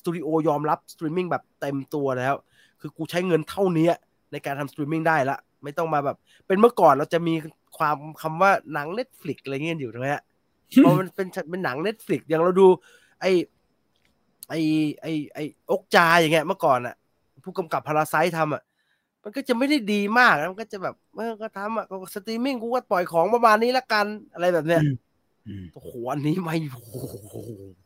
สตูดิโอยอมรับสตรีมมิ่งแบบเต็มตัวแล้วคือกูใช้เงินเท่านี้ในการทำสตรีมมิ่งได้ละไม่ต้องมาแบบเป็นเมื่อก่อนเราจะมีความคำว่าหนัง Netflix อะไรเงี้ยอยู่ใช่มั้ยฮะเพราะมันเป็นเป็นหนัง Netflix อย่างเราดูไอ้ไอ้ไอ้ไอ้อกจาอย่างเงี้ยเมื่อก่อนน่ะผู้กำกับ Parasite ทำอ่ะมันก็จะไม่ได้ดีมากมันก็จะแบบเออก็ทำอ่ะก็สตรีมมิ่งกูก็ปล่อยของประมาณนี้ละกันอะไรแบบเนี้ยโอ้โหอันนี้ไม่โอ้โห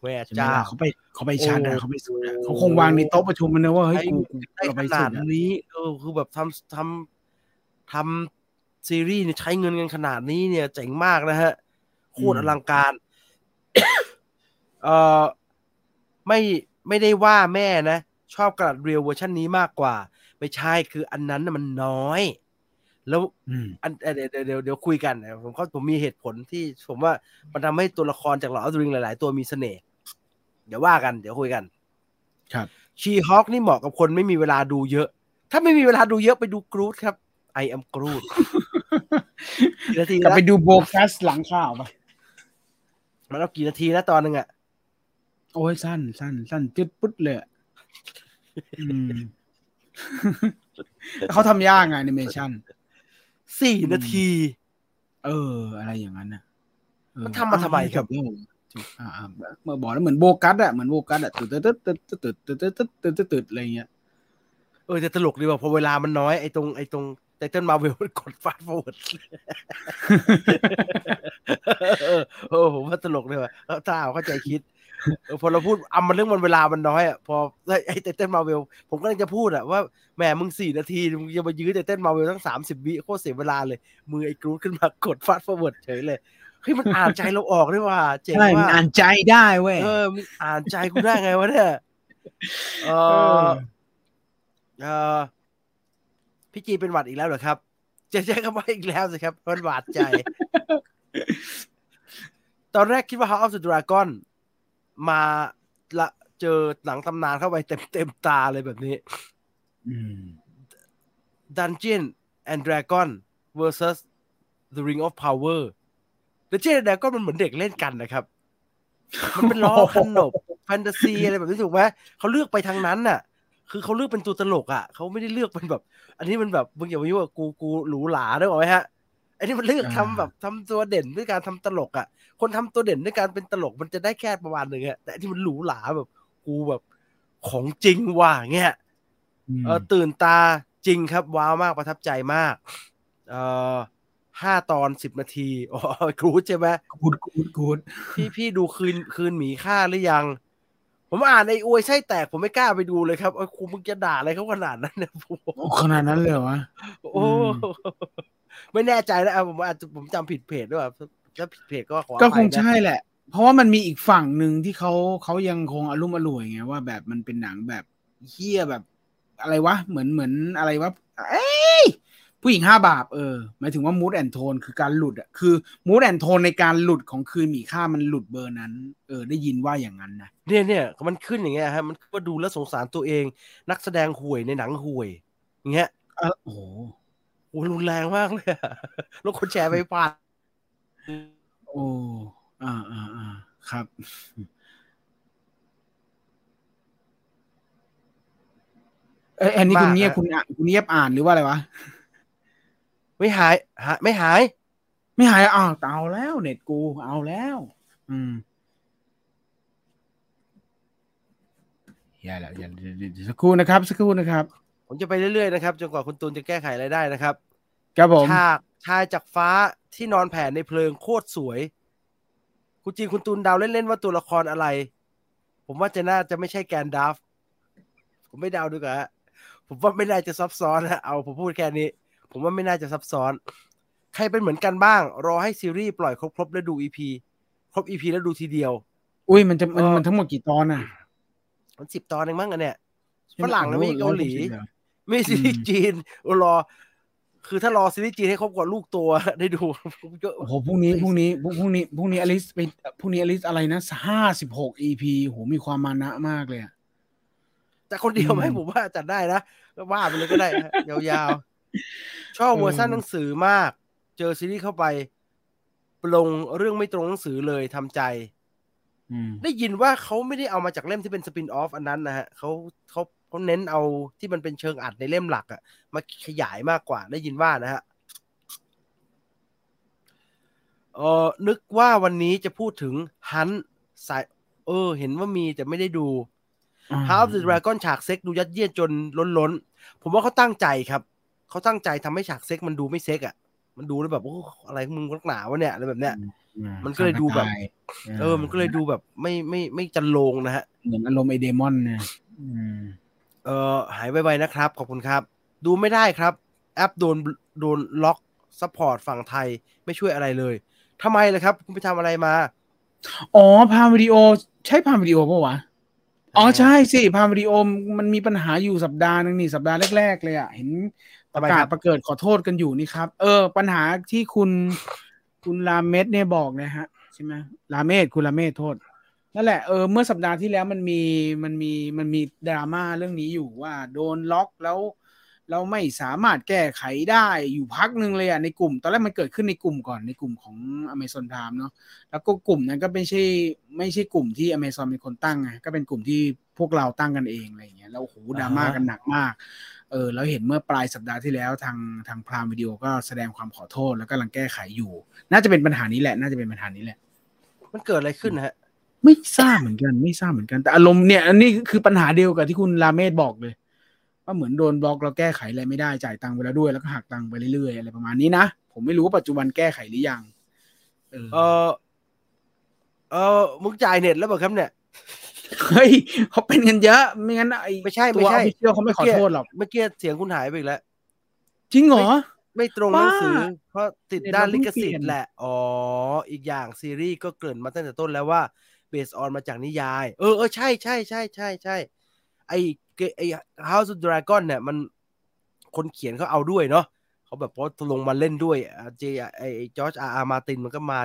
แม่จ้าเขาไปเขาไปชัดนะเขาไปสุดนะเขาคงวางในโต๊ะประชุมมันนะว่าเฮ้ยกูเราไปสุดนี้เออคือแบบทำทำทำซีรีส์เนี่ยใช้เงินกันขนาดนี้เนี่ยเจ๋งมากนะฮะโคตรอลังการ เอ่อไม่ไม่ได้ว่าแม่นะชอบกระดาษเรียวเวอร์ชันนี้มากกว่าไม่ใช่คืออันนั้นมันน้อยแล้วอันเดี๋ยวเดี๋ยวเดี๋ยวคุยกันผมเขาผมมีเหตุผลที่ผมว่ามันทำให้ตัวละครจาก Lord of the Rings หลายๆตัวมีเสน่ห์เดี๋ยวว่ากันเดี๋ยวคุยกันครับ She-Hulk นี่เหมาะกับคนไม่มีเวลาดูเยอะถ้าไม่มีเวลาดูเยอะไปดู Groot ครับI am Groot นาทีกลับไปดูโบกัสหลังข่าวไปมันเอากี่นาทีนะตอนนึงอ่ะโอ้ยสั้นสั้นสั้นจึ๊ดปุ๊ดเลยอืมเขาทำยากไงแอนิเมชั่นสี่นาทีเอออะไรอย่างนั้นน่ะมันทำมาทำไมครับอ่าเมื่อบอกแล้วเหมือนโบกัสอ่ะเหมือนโบกัสอ่ะตึ๊ดตึ๊ดตึ๊ดตึ๊ดตึ๊ดตึ๊ดตึ๊ดตึ๊ดอะไรอย่างเงี้ยเออจะตลกดีว่าพอเวลามันน้อยไอ้ตรงไอ้ตรงไตเติ้ลมาเวลกดฟาสต์ฟอร์เวิร์ดโอ้โหมันตลกเลยว่ะถ้าเอาเข้าใจคิดพอเราพูดอำมันเรื่องมันเวลามันน้อยอ่ะพอไอ้ไตเติ้ลมาเวลผมก็เลยจะพูดอ่ะว่าแหมมึงสี่นาทีมึงจะมายื้อไตเติ้ลมาเวลทั้งสามสิบวิโคตรเสียเวลาเลยมือไอ้กรู๊ดขึ้นมากดฟาสต์ฟอร์เวิร์ดเฉยเลยเฮ้ยมันอ่านใจเราออกได้ว่ะเจ๋งว่ะใช่มันอ่านใจได้เว้ยเออมึงอ่านใจกูได้ไงวะเนี่ยเออเออพี่จีเป็นหวัดอีกแล้วเหรอครับจะใช้คำว่าอีกแล้วสิครับมันหวาดใจ ตอนแรกคิดว่า House of the Dragon มาละเจอหนังตำนานเข้าไปเต็มๆตาเลยแบบนี้ Dungeon and Dragon versus The Ring of Power The Dungeons แอนด์ Dragons มันเหมือนเด็กเล่นกันนะครับมันเป็นล้อขนบแฟนตาซีอะไรแบบนี้ถูกไหมเขาเลือกไปทางนั้นน่ะคือเขาเลือกเป็นตัวตลกอ่ะเขาไม่ได้เลือกเป็นแบบอันนี้มันแบบมึงอย่ามายุ่งกูกูหรูหราได้หรอไหมฮะอันนี้มันเลือกทำแบบทำตัวเด่นด้วยการทำตลกอ่ะคนทำตัวเด่นด้วยการเป็นตลกมันจะได้แค่ประมาณนึงอ่ะแต่ที่มันหรูหราแบบกูแบบของจริงว่ะเงี้ยเออตื่นตาจริงครับว้าวมากประทับใจมากเออห้าตอนสิบนาทีอ๋อกูใช่ไหมกูดกูดกูดพี่พี่ดูคืนคืนหมีฆ่าหรือยังผมอ่านไอ้อวยไส้แตกผมไม่กล้าไปดูเลยครับไอ้คุณมึงจะด่าอะไรเขาขนาดนั้นเนี่ยผมขนาดนั้นเลยวะโอ้ไม่แน่ใจนะผมอาจจะผมจำผิดเพจด้วยถ้าผิดเพจก็ขออภัยนะก็คงใช่แหละเพราะว่ามันมีอีกฝั่งหนึ่งที่เขาเขายังคงอลุ่มอล่วยไงว่าแบบมันเป็นหนังแบบเหี้ยแบบอะไรวะเหมือนเหมือนอะไรวะเอ้ยผู้หญิงห้าบาปเออหมายถึงว่า mood and tone คือการหลุดอ่ะคือ mood and tone ในการหลุดของคืนหมีค่ามันหลุดเบอร์นั้นเออได้ยินว่าอย่างนั้นนะเนี่ยเนี่ยมันขึ้นอย่างเงี้ยฮะมันก็ดูแล้วสงสารตัวเองนักแสดงห่วยในหนังห่วยอย่างเงี้ยโอ้โหโอ้รุนแรงมากเลยแล้วคนแชร์ไปปาดโอ้อ่าอ่าอ่าครับเอออันนี้คุณเงียบคุณคุณเงียบอ่านหรือว่าอะไรวะไม่หายหาไม่หายไม่หายอ้าวเอาแล้วเน็ตกูเอาแล้วอืมอย่าแล้วอย่าสักครู่นะครับสักครู่นะครับผมจะไปเรื่อยๆนะครับจนกว่าคุณตูนจะแก้ไขอะไรได้นะครับครับผมฉากชายจากฟ้าที่นอนแผ่ในเพลิงโคตรสวยคุณจีนคุณตูนเดาเล่นๆว่าตัวละครอะไรผมว่าจะน่าจะไม่ใช่แกนดาฟผมไม่เดาดูกะผมว่าไม่น่าจะซับซ้อนนะเอาผมพูดแค่นี้ผมว่าไม่น่าจะซับซ้อนใครเป็นเหมือนกันบ้างรอให้ซีรีส์ปล่อยครบๆแล้วดู อี พี ครบ อี พี แล้วดูทีเดียวอุ้ยมันจะมันมันทั้งหมดกี่ตอนอ่ะมันสิบตอนเองมั้งอ่ะเนี่ยฝรั่งแล้วไม่เกาหลีไม่ซีรีส์จีนรอคือถ้ารอซีรีส์จีนให้ครบกว่าลูกตัวได้ดูโอ้โหพรุ่งนี้พรุ่งนี้พรุ่งนี้พรุ่งนี้อลิสไปพรุ่งนี้อลิสอะไรนะห้าสิบหก อี พี โหมีความมานะมากเลยอ่ะแต่คนเดียวมั้ยผมว่าจัดได้นะก็ว่าไปเลยก็ได้ยาวๆชอบเวอร์ชันหนังสือมากเจอซีรีส์เข้าไปปลงเรื่องไม่ตรงหนังสือเลยทำใจได้ยินว่าเขาไม่ได้เอามาจากเล่มที่เป็นสปินออฟอันนั้นนะฮะเขาเขาเขาเน้นเอาที่มันเป็นเชิงอัดในเล่มหลักอะมาขยายมากกว่าได้ยินว่านะฮะเอ่อนึกว่าวันนี้จะพูดถึงฮันสายเออเห็นว่ามีแต่ไม่ได้ดู House of the Dragon ฉากเซ็กดูยัดเยียดจนล้นๆผมว่าเขาตั้งใจครับเขาตั้งใจทำให้ฉากเซ็กมันดูไม่เซ็กอ่ะมันดูแล้วแบบโอ้อะไรมึงหนาวะเนี่ยอะไรแบบเนี้ยมันก็เลยดูแบบเออมันก็เลยดูแบบไม่ไม่ไม่จันโลงนะฮะเหมือนอารมณ์ไอเดมอนนะเออหายไวๆนะครับขอบคุณครับดูไม่ได้ครับแอปโดนโดนล็อกซัพพอร์ตฝั่งไทยไม่ช่วยอะไรเลยทำไมล่ะครับคุณไปทำอะไรมาอ๋อพามวิดีโอใช่พามวิดีโอป่ะวะอ๋อใช่สิพามวิดีโอมันมีปัญหาอยู่สัปดาห์นึงนี่สัปดาห์แรกๆเลยอ่ะเห็นประกาศประเกิดขอโทษกันอยู่นี่ครับเออปัญหาที่คุณคุณลาเมดเนี่ยบอกนะฮะใช่ไหมลาเมดคุณลาเมดโทษนั่นแหละเออเมื่อสัปดาห์ที่แล้วมันมีมันมีมันมีดราม่าเรื่องนี้อยู่ว่าโดนล็อกแล้วเราไม่สามารถแก้ไขได้อยู่พักนึงเลยอ่ะในกลุ่มตอนแรกมันเกิดขึ้นในกลุ่มก่อนในกลุ่มของ Amazon Prime เนาะแล้วก็กลุ่มนั้นก็ไม่ใช่ไม่ใช่กลุ่มที่ Amazon เป็นคนตั้งไงก็เป็นกลุ่มที่พวกเราตั้งกันเองอะไรอย่างเงี้ยแล้วโหดราม่ากันหนักมากเออแล้วเห็นเมื่อปลายสัปดาห์ที่แล้วทางทางพรามวิดีโอก็แสดงความขอโทษแล้วกำลังแก้ไขอยู่น่าจะเป็นปัญหานี้แหละน่าจะเป็นปัญหานี้แหละมันเกิดอะไรขึ้นฮะไม่ทราบเหมือนกันไม่ทราบเหมือนกันแต่อารมณ์เนี่ยอันนี้คือปัญหาเดียวกับที่คุณลาเมดบอกเลยว่าเหมือนโดนบล็อกเราแก้ไขอะไรไม่ได้จ่ายตังค์ไปแล้วด้วยแล้วก็หักตังค์ไปเรื่อยๆอะไรประมาณนี้นะผมไม่รู้ว่าปัจจุบันแก้ไขหรือยังเออเออเออมึงจ่ายเน็ตแล้วเปล่าครับเนี่ยเฮ้ยเขาเป็นกันเยอะไม่งั้นไอ้ไม่ใช่ไม่ใช่เชื่อเขาไม่ขอโทษหรอกเมื่อกี้เสียงคุณหายไปอีกแล้วจริงเหรอไม่ตรงหนังสือเพราะติดด้านลิขสิทธิ์แหละอ๋ออีกอย่างซีรีส์ก็เกริ่นมาตั้งแต่ต้นแล้วว่าเบสออนมาจากนิยายเออเออใช่ใช่ใช่ใช่ใช่ไอ้ไอ้ House of Dragon เนี่ยมันคนเขียนเขาเอาด้วยเนาะเขาแบบพอลงมาเล่นด้วยเจไอ้จอร์จอาร์อาร์มาร์ตินมันก็มา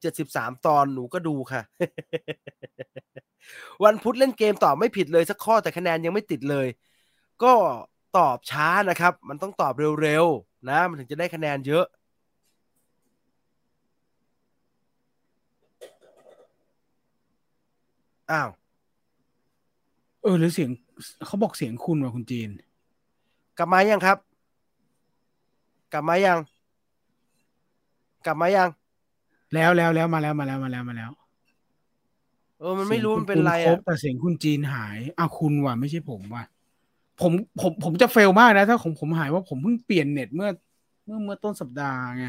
เจ็ดสิบสามตอนหนูก็ดูค่ะ วันพุธเล่นเกมตอบไม่ผิดเลยสักข้อแต่คะแนนยังไม่ติดเลยก็ตอบช้านะครับมันต้องตอบเร็วๆนะมันถึงจะได้คะแนนเยอะอ้าวเออหรือเสียงเขาบอกเสียงคุณว่ะคุณจีนกลับมายังครับกลับมายังกลับมายังแล้วแล้วแล้วมาแล้วมาแล้วมาแล้วมาแล้วเออมันไม่รู้มันเป็นไรอ่ะแต่เสียงคุณจีนหายอ้าวคุณว่ะไม่ใช่ผมว่ะผมผมผมจะเฟลมากนะถ้าของผมหายว่าผมเพิ่งเปลี่ยนเน็ตเมื่อเมื่อเมื่อต้นสัปดาห์ไง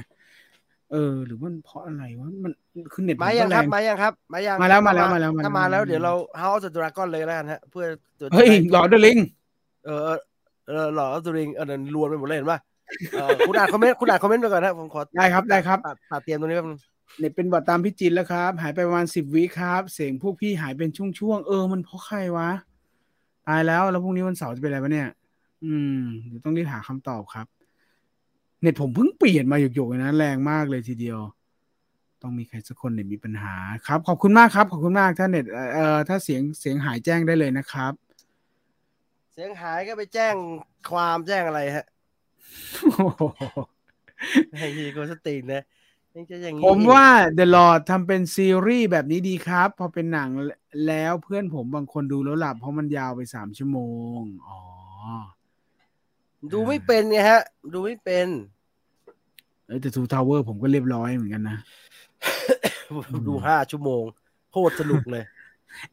เออหรือว่าเพราะอะไรวะมันคือเน็ตมายังครับมายังครับมายังมาแล้วมาแล้วมาแล้วถ้ามาแล้วเดี๋ยวเรา House of Dragon เลยแล้วกันฮะเพื่อเฮ้ยหลอดเดลิงเออเออหลอดเดลิงเออนั่นรวนไปหมดเลยเห็นป่ะเออคุณอ่านคอมเมนต์คุณอ่านคอมเมนต์ไปก่อนนะผมขอได้ครับได้ครับตัดเตรียมตรงนี้แป๊บนึงเน็ตเป็นบอดตามพี่จินแล้วครับหายไปประมาณสิบวิครับเสียงพวกพี่หายเป็นช่วงๆเออมันเพราะใครวะตายแล้วแล้วพรุ่งนี้วันเสาร์จะเป็นอะไรวะเนี่ยอืมเดี๋ยวต้องรีบหาคำตอบครับเน็ตผมเพิ่งเปลี่ยนมาหยกๆนะแรงมากเลยทีเดียวต้องมีใครสักคนเนี่ยมีปัญหาครับขอบคุณมากครับขอบคุณมากถ้าเน็ตเอ่อถ้าเสียงเสียงหายแจ้งได้เลยนะครับเสียงหายก็ไปแจ้งความแจ้งอะไรฮะไอ้ที่กูสตินะผมว่า The Lord ทำเป็นซีรีส์แบบนี้ดีครับพอเป็นหนังแล้วเพื่อนผมบางคนดูแล้วหลับเพราะมันยาวไปสามชั่วโมงอ๋อดูไม่เป็นไงฮะดูไม่เป็นเอ้ยแต่ Two Tower ผมก็เรียบร้อยเหมือนกันนะ ดูห้าชั่วโมงโคตรสนุกเลย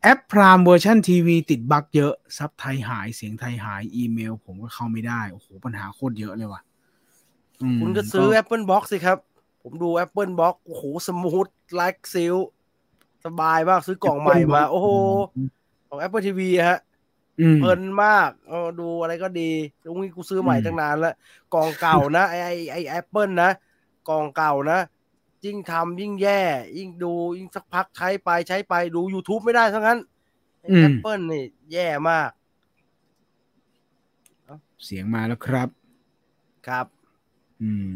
แอป Prime เวอร์ชั่นทีวีติดบั๊กเยอะซับไทยหายเสียงไทยหายอีเมลผมก็เข้าไม่ได้โอ้โหปัญหาโคตรเยอะเลยว่ะคุณก็ซื้อ Apple Box สิครับผมดู Apple Box โอ้โหสมูทไลค์ซิลสบายมากซื้อกล่องใหม่มาโอ้โหของ Apple ที วี ฮะเพลินมากเออดูอะไรก็ดีตรงนี้กูซื้อใหม่ตั้งนานแล้วกล่องเก่านะไอ้ไอ้ไอ้ Apple นะกล่องเก่านะยิ่งทำยิ่งแย่ยิ่งดูยิ่งสักพักใช้ไปใช้ไปดู YouTube ไม่ได้ทั้งนั้น Apple นี่แย่มากเสียงมาแล้วครับครับอืม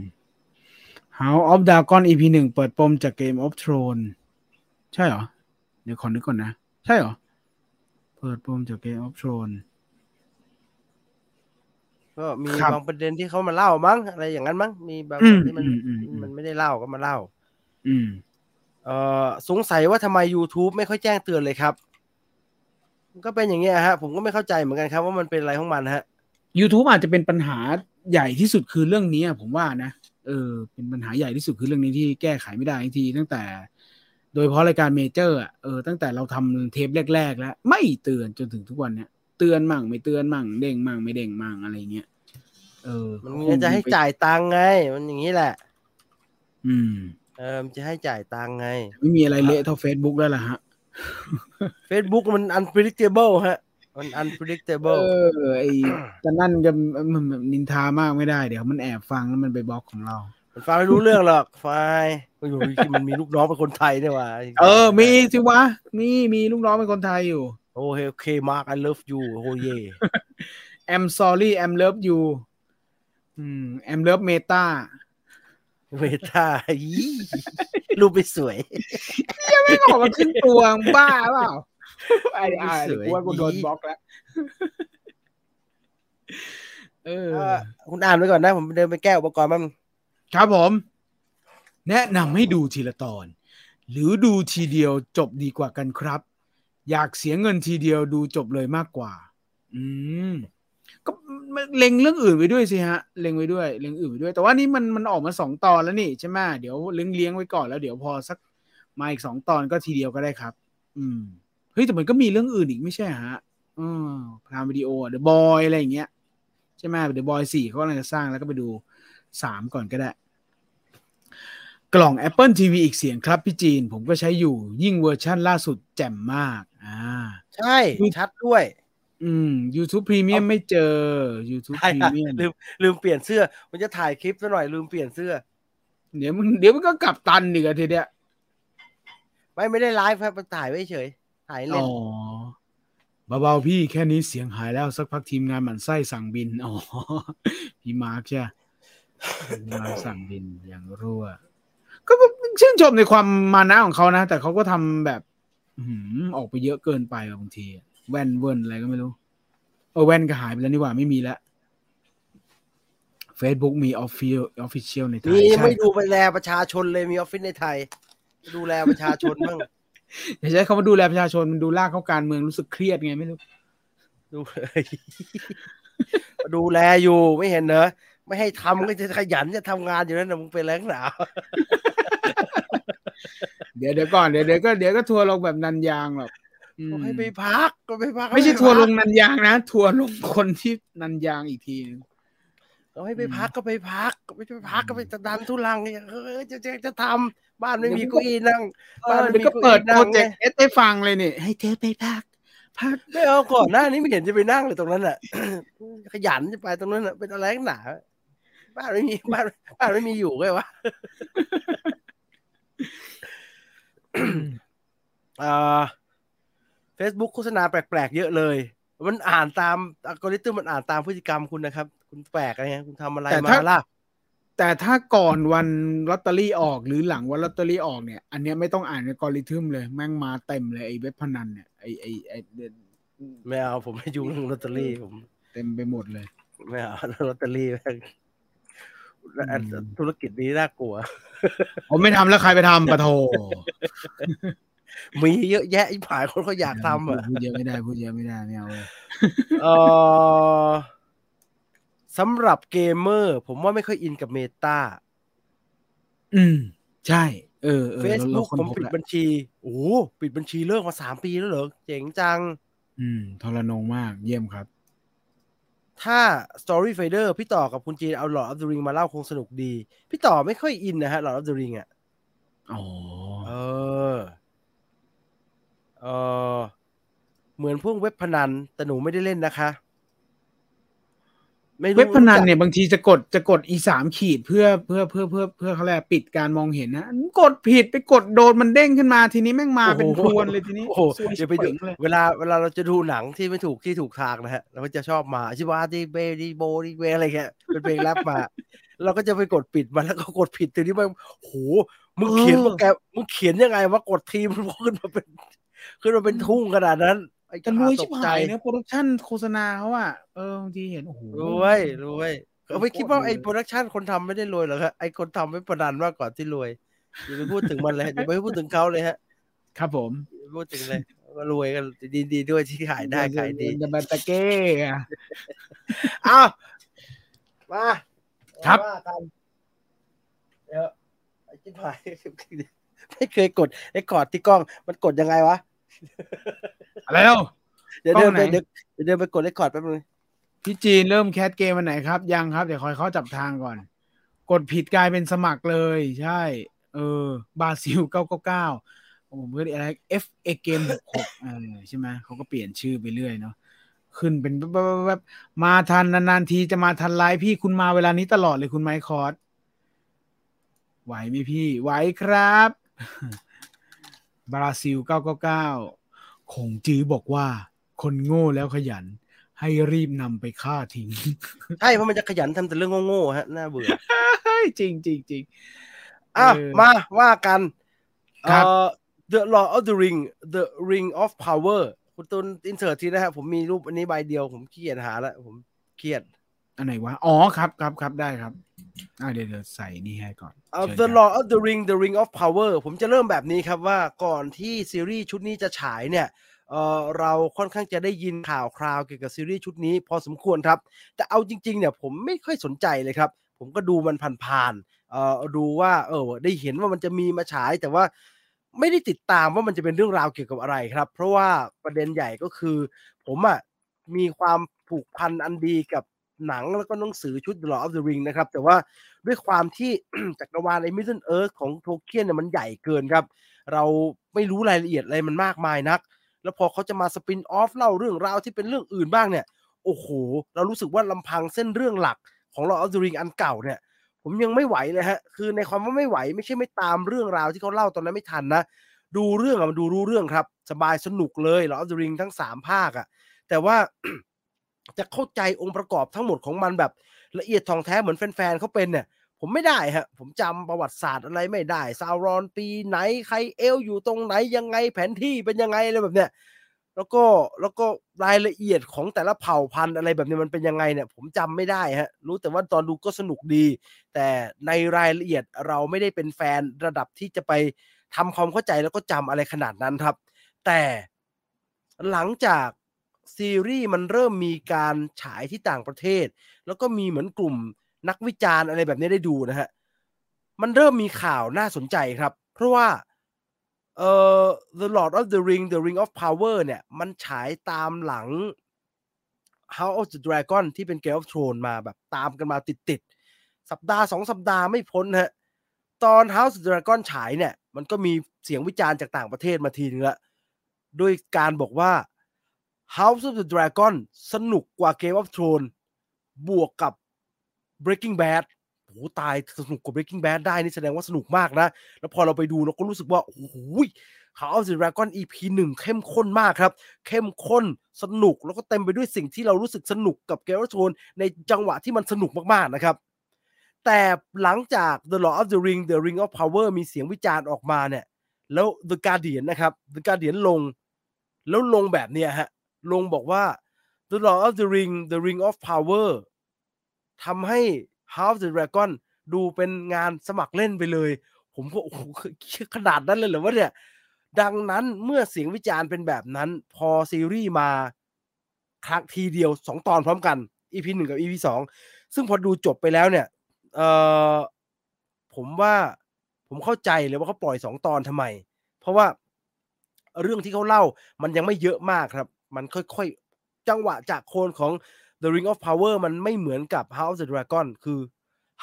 House of Dragon อี พี หนึ่งเปิดปมจาก Game of Thrones ใช่เหรอเดี๋ยวขอนึกก่อนนะใช่เหรอเปิดปมจาก Game of Thrones ก็มีบางประเด็นที่เขามาเล่ามั้งอะไรอย่างนั้นมั้งมีบางที่มันมันไม่ได้เล่าก็มาเล่าอืมเอ่อสงสัยว่าทำไม YouTube ไม่ค่อยแจ้งเตือนเลยครับก็เป็นอย่างเงี้ยฮะผมก็ไม่เข้าใจเหมือนกันครับว่ามันเป็นอะไรของมันฮะ YouTube อาจจะเป็นปัญหาใหญ่ที่สุดคือเรื่องนี้ผมว่านะเออเป็นปัญหาใหญ่ที่สุดคือเรื่องนี้ที่แก้ไขไม่ได้ทันทีตั้งแต่โดยเฉพาะรายการเมเจอร์อ่ะเออตั้งแต่เราทำเทปแรกๆแล้วไม่เตือนจนถึงทุกวันเนี้ยเตือนมั่งไม่เตือนมั่งเด้งมั่งไม่เด้งมั่งอะไรเงี้ยเออมันจะให้จ่ายตังค์ไงมันอย่างนี้แหละอืมเออมันจะให้จ่ายตังค์ไงไม่มีอะไรเละเท่า Facebook แล้วล่ะฮะ Facebook มัน unpredictable ฮะมัน unpredictable เออไอ้ตอนนั้นจะมันนินทามากไม่ได้เดี๋ยวมันแอบฟังแล้วมันไปบล็อกของเรามันฟังไม่รู้เรื่องหรอกไฟอยู่ที่มันมีลูกน้องเป็นคนไทยด้วยว่ะเออมีสิวะมีมีลูกน้องเป็นคนไทยอยู่โอเคโอเคมาร์ค I love you โอ้เย่ I'm sorry I'm love you อืม I'm love meta meta รูปไม่สวยยังไม่ออกมาขึ้นตัวบ้าเปล่าไอ้อ่ะกูว่ากูโดนบล็อกแล้วเออคุณอ่านไว้ก่อนนะผมเดินไปแก้อุปกรณ์บ้างครับผมแนะนำให้ดูทีละตอนหรือดูทีเดียวจบดีกว่ากันครับอยากเสียเงินทีเดียวดูจบเลยมากกว่าอืมก็เล็งเรื่องอื่นไว้ด้วยสิฮะเล็งไว้ด้วยเล็งอื่นไว้ด้วยแต่ว่านี่มันมันออกมาสองตอนแล้วนี่ใช่ไหมเดี๋ยวเลี้ยงๆไว้ก่อนแล้วเดี๋ยวพอสักมาอีกสองตอนก็ทีเดียวก็ได้ครับอืมเฮ้ยแต่มันก็มีเรื่องอื่นอีกไม่ใช่ฮะอือพรามวิดีโอ The Boy อะไรอย่างเงี้ยใช่ไหม The Boy สี่เขากำลังจะสร้างแล้วก็ไปดูสามก่อนก็ได้กล่อง Apple ที วี อีกเสียงครับพี่จีนผมก็ใช้อยู่ยิ่งเวอร์ชั่นล่าสุดแจ่มมากอ่าใช่ชัดด้วยอืม YouTube Premium ไม่เจอ YouTube Premium ลืมลืมเปลี่ยนเสื้อมันจะถ่ายคลิปซะหน่อยลืมเปลี่ยนเสื้อเดี๋ยวมันเดี๋ยวมันก็กลับตันอีกอ่ะทีเนี้ยไม่ไม่ได้ไลฟ์ครับมันถ่ายไว้เฉยหายเล่นอ๋อเบาๆพี่แค่นี้เสียงหายแล้วสักพักทีมงานหมั่นไส้สั่งบินอ๋อพี่มาร์คใช่ มาสั่งบินอย่างรั่วก็ ชื่นชมในความมานะของเขานะแต่เขาก็ทำแบบออกไปเยอะเกินไปบางทีแว่นเวิร์นอะไรก็ไม่รู้เออแว่นก็หายไปแล้วนี่หว่าไม่มีแล้วเฟซบุ๊กมีออฟฟิเชียลออฟฟิเชียลในไทยนี่ไม่ดูแลประชาชนเลยมีออฟฟิศในไทยดูแลประชาชนบ้างอย่าใช้คำว่าดูแลประชาชนมันดูลากเข้าการเมืองรู้สึกเครียดไงไม่รู้ดูเลยดูแลอยู่ไม่เห็นเหรอไม่ให้ทำก็จะขยันจะทำงานอยู่นั่นนะมึงเป็นแรงหนาวเดี๋ยวเดี๋ยวก่อนเดี๋ยวเดี๋ยวก็เดี๋ยวก็ทัวร์ลงแบบนันยางหรอกให้ไปพักก็ไปพักไม่ใช่ทัวร์ลงนันยางนะทัวร์ลงคนที่นันยางอีกทีก็ให้ไปพักก็ไปพักก็ไปพักก็ไปจะดันทุลังเนี่ยเออจะจะจะทำบ้านไม่มีเก้าอี้นั่งบ้านไม่มีเก้าอี้นั่งก็เปิดโปรเจกต์เอสได้ฟังเลยนี่ให้เธอไปพักพักไม่เอาก่อนหน้านี้ไม่เห็นจะไปนั่งเลยตรงนั้นอ่ะขยันจะไปตรงนั้นอ่ะเป็นอะไรกันหนาบ้านไม่มีบ้านบ้านไม่มีอยู่เลยวะอ่า Facebook โฆษณาแปลกๆเยอะเลยมันอ่านตามอัลกอริทึมมันอ่านตามพฤติกรรมคุณนะครับคุณแปลกอะไรฮะคุณทำอะไรมาล่ะแต่ถ้าก่อนวันลอตเตอรี่ออกหรือหลังวันลอตเตอรี่ออกเนี่ยอันเนี้ยไม่ต้องอ่านอัลกอริทึมเลยแม่งมาเต็มเลยไอ้เว็บพนันเนี่ยไอ้ไอ้ไอ้ไม่เอาผมไม่ยุ่งเรื่องลอตเตอรี่ผมเต็มไปหมดเลยไม่เอาลอตเตอรี่แม่งธุรกิจนี้น่ากลัวผมไม่ทำแล้วใครไปทำปะโถมีเยอะแยะอีผายคนเขาอยากทำอ่ะพูดเยอะไม่ได้พูดเยอะไม่ได้ไม่เอาเออสำหรับเกมเมอร์ผมว่าไม่ค่อยอินกับเมตาอืมใช่เออเฟซบุ๊กผมปิดบัญชีโอ้ปิดบัญชีเลิกมาสามปีแล้วเหรอเจ๋งจังอืมทรนงมากเยี่ยมครับถ้า Story Fader พี่ต่อกับคุณจีนเอา Lord of the Ring มาเล่าคงสนุกดีพี่ต่อไม่ค่อยอินนะฮะ Lord of the Ring อ่ะอ๋อเออเออเหมือนพวกเว็บพนันแต่หนูไม่ได้เล่นนะคะเว็บพนันเนี่ยบางทีจะกดจะกด อี สาม ขีดเพื่อเพื่อเพื่อเพื่อเพื่อเขาแลปิดการมองเห็นนะกดผิดไปกดโดนมันเด้งขึ้นมาทีนี้แม่งมาเป็นพรวนเลยทีนี้โอ้โหเดี๋ยวไปถึงเวลาเวลาเราจะดูหนังที่ไม่ถูกที่ถูกทางนะฮะเราก็จะชอบมาชิวาดีเบดีโบดีเวอะไรแกเป็นเพลงแรปมาเราก็จะไปกดปิดมันแล้วก็กดผิดทีนี้มันโอ้โหมึงเขียนว่าแกมึงเขียนยังไงว่ากดทีมันขึ้นมาเป็นขึ้นมาเป็นทุ่งขนาดนั้นแต่รวยชิบหายนะโปรดักชั่นโฆษณาเขาอ่ะเออบางทีเห็นโอ้โหรวยรวยเอาไปคิดว่าไอ้โปรดักชั่นคนทำไม่ได้รวยหรอกครับไอ้คนทำไม่ประดันมากกว่าที่รวยอย่าไปพูดถึงมันเลยอย่าไปพูดถึงเขาเลยฮะครับผมพูดถึงเลยก็รวยกันดีดีด้วยที่ขายได้ขายดีจะมาตะเก้อะอ้าวมาครับเดี๋ยวไอ้ชิบหายไม่เคยกดไอ้กอดที่กล้องมันกดยังไงวะอะไรเล่าเดี๋ยวเดินไปเดี๋ยวไปกดเรคคอร์ดแป๊บนึงพี่จีนเริ่มแคสเกมวันไหนครับยังครับเดี๋ยวคอยเขาจับทางก่อนกดผิดกลายเป็นสมัครเลยใช่เออบราซิลเก้าเก้าเก้าผมเพื่ออะไร เอฟ เอ เกมหกสิบหกอ่าใช่ไหมเขาก็เปลี่ยนชื่อไปเรื่อยเนาะขึ้นเป็นแบบมาทันนานๆทีจะมาทันไลฟ์พี่คุณมาเวลานี้ตลอดเลยคุณไมค์คอร์ดไหวไหมพี่ไหวครับบราซิลเก้าเก้าเก้าคงจื้อบอกว่าคนโง่แล้วขยันให้รีบนำไปฆ่าทิ้งใช่เพราะมันจะขยันทำแต่เรื่องโง่ๆฮะน่าเบื่อจริงจริงจริงอ่ะมาว่ากันเอ่อ The Lord of the Ring The Ring of Power คุณตุนอินเสิร์ตทีนะฮะผมมีรูปอันนี้ใบเดียวผมขี้เกียจหาแล้วผมเครียดอันไหนวะอ๋อครับครับครับได้ครับอ่าเดี๋ยวใส่นี่ให้ก่อน uh, The Lord of the Ring The Ring of Power ผมจะเริ่มแบบนี้ครับว่าก่อนที่ซีรีส์ชุดนี้จะฉายเนี่ยเอ่อเราค่อนข้างจะได้ยินข่าวคราวเกี่ยวกับซีรีส์ชุดนี้พอสมควรครับแต่เอาจริงๆเนี่ยผมไม่ค่อยสนใจเลยครับผมก็ดูมันผ่านๆเอ่อดูว่าเออได้เห็นว่ามันจะมีมาฉายแต่ว่าไม่ได้ติดตามว่ามันจะเป็นเรื่องราวเกี่ยวกับอะไรครับเพราะว่าประเด็นใหญ่ก็คือผมอ่ะมีความผูกพันอันดีกับหนังแล้วก็หนังสือชุด The Lord of the Ring นะครับแต่ว่าด้วยความที่ จักรวาลใน Middle Earth ของโทเคียนเนี่ยมันใหญ่เกินครับเราไม่รู้รายละเอียดอะไรมันมากมายนักแล้วพอเขาจะมาสปินออฟเล่าเรื่องราวที่เป็นเรื่องอื่นบ้างเนี่ยโอ้โหเรารู้สึกว่าลำพังเส้นเรื่องหลักของ Lord of the Ring อันเก่าเนี่ยผมยังไม่ไหวเลยฮะคือในความว่าไม่ไหวไม่ใช่ไม่ตามเรื่องราวที่เขาเล่าตอนนั้นไม่ทันนะดูเรื่องมันดูรู้เรื่องครับสบายสนุกเลย Lord of the Ring ทั้งสามภาคอ่ะแต่ว่า จะเข้าใจองค์ประกอบทั้งหมดของมันแบบละเอียดท่องแท้เหมือนแฟนๆเขาเป็นเนี่ย ผมไม่ได้ฮะผมจำประวัติศาสตร์อะไรไม่ได้ซาวรอนปีไหนใครเอลอยู่ตรงไหนยังไงแผนที่เป็นยังไงอะไรแบบเนี้ยแล้วก็แล้วก็รายละเอียดของแต่ละเผ่าพันธุ์อะไรแบบนี้มันเป็นยังไงเนี่ยผมจำไม่ได้ฮะรู้แต่ว่าตอนดูก็สนุกดีแต่ในรายละเอียดเราไม่ได้เป็นแฟนระดับที่จะไปทำความเข้าใจแล้วก็จำอะไรขนาดนั้นครับแต่หลังจากซีรีส์มันเริ่มมีการฉายที่ต่างประเทศแล้วก็มีเหมือนกลุ่มนักวิจารณ์อะไรแบบนี้ได้ดูนะฮะมันเริ่มมีข่าวน่าสนใจครับเพราะว่าเอ่อ The Lord of the Ring The Ring of Power เนี่ยมันฉายตามหลัง House of the Dragon ที่เป็น Game of Thrones มาแบบตามกันมาติดๆสัปดาห์สองสัปดาห์ไม่พ้นฮะตอน House of the Dragon ฉายเนี่ยมันก็มีเสียงวิจารณ์จากต่างประเทศมาทีนึงละด้วยการบอกว่า House of the Dragon สนุกกว่า Game of Thrones บวกกับ Breaking Badโอ้ตายสนุกกว่า Breaking Bad ได้นี่แสดงว่าสนุกมากนะแล้วพอเราไปดูเราก็รู้สึกว่าโอ้โห House of the Dragon อี พี หนึ่งเข้มข้นมากครับเข้มข้นสนุกแล้วก็เต็มไปด้วยสิ่งที่เรารู้สึกสนุกกับ Game of Thrones ในจังหวะที่มันสนุกมากๆนะครับแต่หลังจาก The Lord of the Ring The Ring of Power มีเสียงวิจารณ์ออกมาเนี่ยแล้ว The Guardian นะครับ The Guardian ลงแล้วลงแบบเนี้ยฮะลงบอกว่า The Lord of the Ring The Ring of Power ทำให้ House of the Dragon ดูเป็นงานสมัครเล่นไปเลยผมก็โอ้โหขนาดนั้นเลยเหรอวะเนี่ยดังนั้นเมื่อเสียงวิจารณ์เป็นแบบนั้นพอซีรีส์มาครั้งทีเดียวสองตอนพร้อมกัน อี พี หนึ่งกับ อี พี สองซึ่งพอดูจบไปแล้วเนี่ยเอ่อผมว่าผมเข้าใจเลยว่าเขาปล่อยสองตอนทำไมเพราะว่าเรื่องที่เขาเล่ามันยังไม่เยอะมากครับมันค่อยๆจังหวะจากโคนของ The Ring of Power มันไม่เหมือนกับ House of the Dragon คือ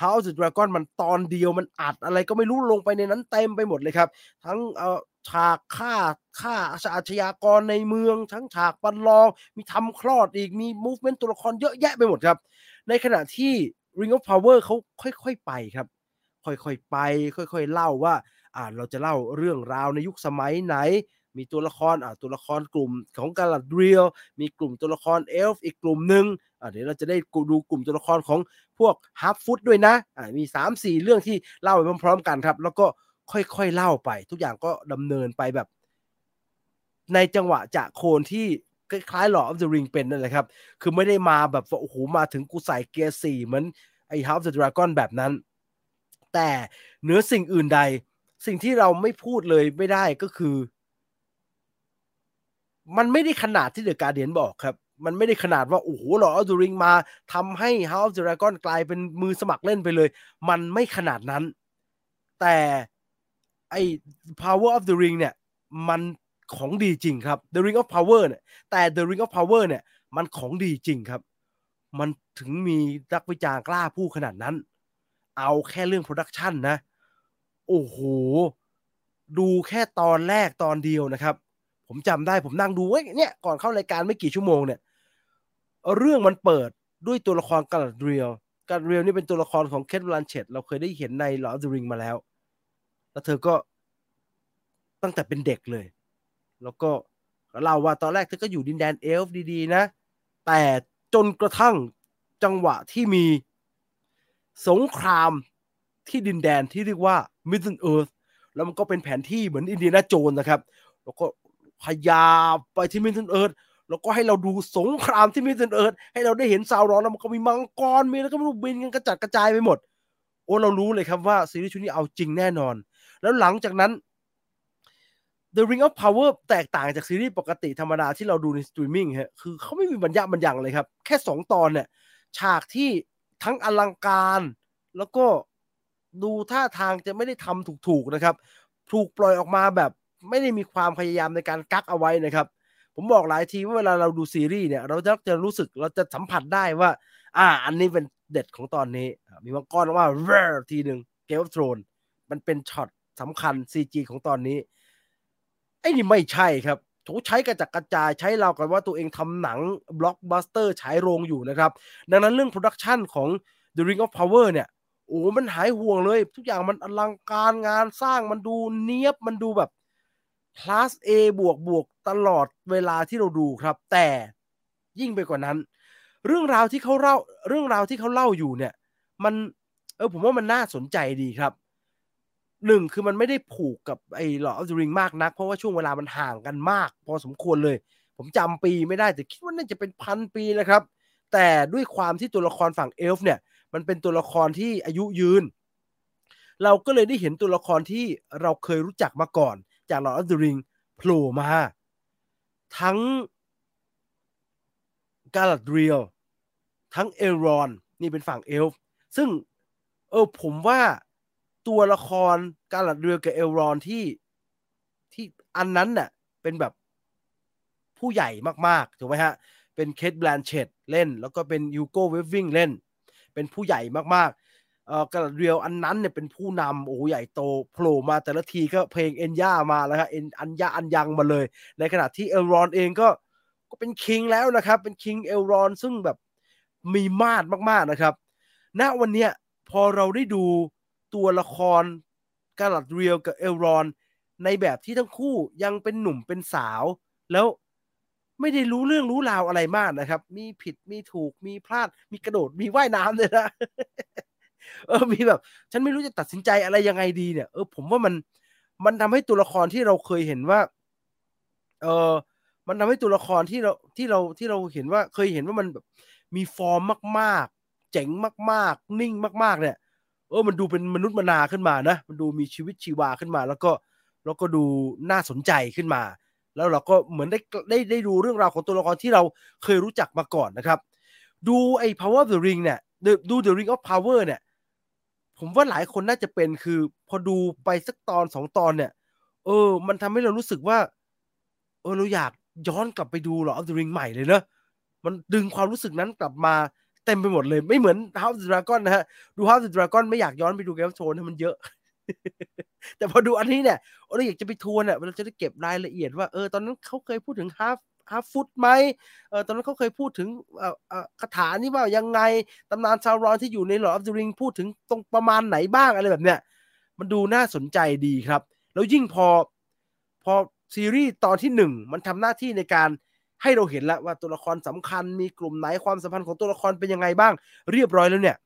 House of the Dragon มันตอนเดียวมันอัดอะไรก็ไม่รู้ลงไปในนั้นเต็มไปหมดเลยครับทั้งเอ่อฉากฆ่าฆ่าอาชญากรในเมืองทั้งฉากประลองมีทำคลอดอีกมี movement ตัวละครเยอะแยะไปหมดครับในขณะที่ Ring of Power เขาค่อยๆไปครับค่อยๆไปค่อยๆเล่าว่าอ่าเราจะเล่าเรื่องราวในยุคสมัยไหนมีตัวละครอ่าตัวละครกลุ่มของกาลาเดรียลมีกลุ่มตัวละครเอลฟ์อีกกลุ่มนึงอ่าเดี๋ยวเราจะได้ดูกลุ่มตัวละครของพวกฮาร์ฟฟุตด้วยนะอ่ามี สามสี่ เรื่องที่เล่าไปพร้อมๆกันครับแล้วก็ค่อยๆเล่าไปทุกอย่างก็ดำเนินไปแบบในจังหวะจะโคนที่คล้ายๆ Lord of the Ring เป็นนั่นแหละครับคือไม่ได้มาแบบโอ้โหมาถึงกูใส่เกียร์สี่เหมือนไอ้ House of the Dragon แบบนั้นแต่เหนือสิ่งอื่นใดสิ่งที่เราไม่พูดเลยไม่ได้ก็คือมันไม่ได้ขนาดที่ The Guardian บอกครับมันไม่ได้ขนาดว่าโอ้โห Lord of the Ring มาทำให้ House of the Dragon กลายเป็นมือสมัครเล่นไปเลยมันไม่ขนาดนั้นแต่ไอ้ Power of the Ring เนี่ยมันของดีจริงครับ The Ring of Power เนี่ยแต่ The Ring of Power เนี่ยมันของดีจริงครับมันถึงมีนักวิจารณ์กล้าพูดขนาดนั้นเอาแค่เรื่อง Production นะโอ้โหดูแค่ตอนแรกตอนเดียวนะครับผมจำได้ผมนั่งดูเนี่ยก่อนเข้ารายการไม่กี่ชั่วโมงเนี่ยเรื่องมันเปิดด้วยตัวละครกาลาเดรียลกาลาเดรียลนี่เป็นตัวละครของเคท บลันเชตเราเคยได้เห็นใน Lord of the Ring มาแล้วแล้วเธอก็ตั้งแต่เป็นเด็กเลยแล้วก็เล่าว่าตอนแรกเธอก็อยู่ดินแดนเอลฟ์ดีๆนะแต่จนกระทั่งจังหวะที่มีสงครามที่ดินแดนที่เรียกว่า Middle Earth แล้วมันก็เป็นแผนที่เหมือนอินเดียนาโจนส์นะครับแล้วก็พยายามไปที่ Middle Earth แล้วก็ให้เราดูสงครามที่ Middle Earth ให้เราได้เห็นซาวรอนแล้วมันก็มีมังกรมีแล้วก็บินกันกระจัดกระจายไปหมดโอ้เรารู้เลยครับว่าซีรีส์ชุดนี้เอาจริงแน่นอนแล้วหลังจากนั้น The Ring of Power แตกต่างจากซีรีส์ปกติธรรมดาที่เราดูในสตรีมมิ่งฮะคือเขาไม่มีบรรยะบรรยังเลยครับแค่สองตอนเนี่ยฉากที่ทั้งอลังการแล้วก็ดูท่าทางจะไม่ได้ทำถูกๆนะครับถูกปล่อยออกมาแบบไม่ได้มีความพยายามในการกักเอาไว้นะครับผมบอกหลายทีว่าเวลาเราดูซีรีส์เนี่ยเราจะจะรู้สึกเราจะสัมผัสได้ว่าอ่าอันนี้เป็นเด็ดของตอนนี้มีมังกรว่าเวอร์ทีหนึ่ง Game of Thrones มันเป็นช็อตสำคัญ ซี จี ของตอนนี้ไอ้นี่ไม่ใช่ครับเขาใช้กระจัดกระจายใช้เรากันว่าตัวเองทำหนังบล็อกบัสเตอร์ฉายโรงอยู่นะครับดังนั้นเรื่องโปรดักชันของ The Ring of Power เนี่ยโอ้มันหายห่วงเลยทุกอย่างมันอลังการงานสร้างมันดูเนียบมันดูแบบคลาส A บวกบวกตลอดเวลาที่เราดูครับแต่ยิ่งไปกว่านั้นเรื่องราวที่เขาเล่าเรื่องราวที่เขาเล่าอยู่เนี่ยมัน เออผมว่ามันน่าสนใจดีครับหนึ่งคือมันไม่ได้ผูกกับไอ้ Lord of the Ring มากนักเพราะว่าช่วงเวลามันห่างกันมากพอสมควรเลยผมจำปีไม่ได้แต่คิดว่าน่าจะเป็นพันปีแล้วครับแต่ด้วยความที่ตัวละครฝั่งเอลฟ์เนี่ยมันเป็นตัวละครที่อายุยืนเราก็เลยได้เห็นตัวละครที่เราเคยรู้จักมาก่อนจาก Lord of the Ring โผล่มาทั้ง Galadriel ทั้ง Elrond นี่เป็นฝั่งเอลฟ์ซึ่งเออผมว่าตัวละครGaladrielกับ Elrond ที่ที่อันนั้นน่ะเป็นแบบผู้ใหญ่มากๆถูกไหมฮะเป็นเคท แบลนเชตเล่นแล้วก็เป็นยูโก้เวฟวิงเล่นเป็นผู้ใหญ่มากๆเอ่อGaladrielอันนั้นเนี่ยเป็นผู้นำโอ้ใหญ่โตโผล่มาแต่ละทีก็เพลงเอ็นย่ามาแล้วครับเอ็นอันย่าอันยังมาเลยในขณะที่Elrondเองก็ก็เป็นคิงแล้วนะครับเป็นคิงElrondซึ่งแบบมีมาดมากๆนะครับณวันเนี้ยพอเราได้ดูตัวละครGaladrielกับElrondในแบบที่ทั้งคู่ยังเป็นหนุ่มเป็นสาวแล้วไม่ได้รู้เรื่องรู้ราวอะไรมากนะครับมีผิดมีถูกมีพลาดมีกระโดดมีว่ายน้ำเลยนะเออมีแบบฉันไม่รู้จะตัดสินใจอะไรยังไงดีเนี่ยเออผมว่ามันมันทำให้ตัวละครที่เราเคยเห็นว่าเออมันทำให้ตัวละครที่เราที่เราที่เราเห็นว่าเคยเห็นว่ามันแบบมีฟอร์มมากๆเจ๋งมากๆนิ่งมากๆเนี่ยเออมันดูเป็นมนุษย์มนาขึ้นมานะมันดูมีชีวิตชีวาขึ้นมาแล้วก็แล้วก็ดูน่าสนใจขึ้นมาแล้วเราก็เหมือนได้ได้ได้ดูเรื่องราวของตัวละครที่เราเคยรู้จักมาก่อนนะครับดูไอ้ Power of the Ring เนี่ยดู The Ring of Power เนี่ยผมว่าหลายคนน่าจะเป็นคือพอดูไปสักตอนสองตอนเนี่ยเออมันทำให้เรารู้สึกว่าเออเราอยากย้อนกลับไปดู Lord of the Ring ใหม่เลยเนอะมันดึงความรู้สึกนั้นกลับมาเต็มไปหมดเลยไม่เหมือน House of the Dragon นะฮะดู House of the Dragon ไม่อยากย้อนไปดู Game of Thrones มันเยอะแต่พอดูอันนี้เนี่ยเราอยากจะไปทวนเนี่ยเราจะได้เก็บรายละเอียดว่าเออตอนนั้นเขาเคยพูดถึงฮาร์ฟฮาร์ฟฟุตไหมเออตอนนั้นเขาเคยพูดถึงเอ่อเอ่อคาถานี่ว่ายังไงตำนานซาวรอนที่อยู่ใน Lord of the Ring พูดถึงตรงประมาณไหนบ้างอะไรแบบเนี้ยมันดูน่าสนใจดีครับแล้วยิ่งพอพอซีรีส์ตอนที่หนึ่งมันทำหน้าที่ในการให้เราเห็นแล้วว่าตัวละครสำคัญมีกลุ่มไหนความสัมพันธ์ของตัวละครเป็นยังไงบ้างเรียบร้อยแล้วเนี่ย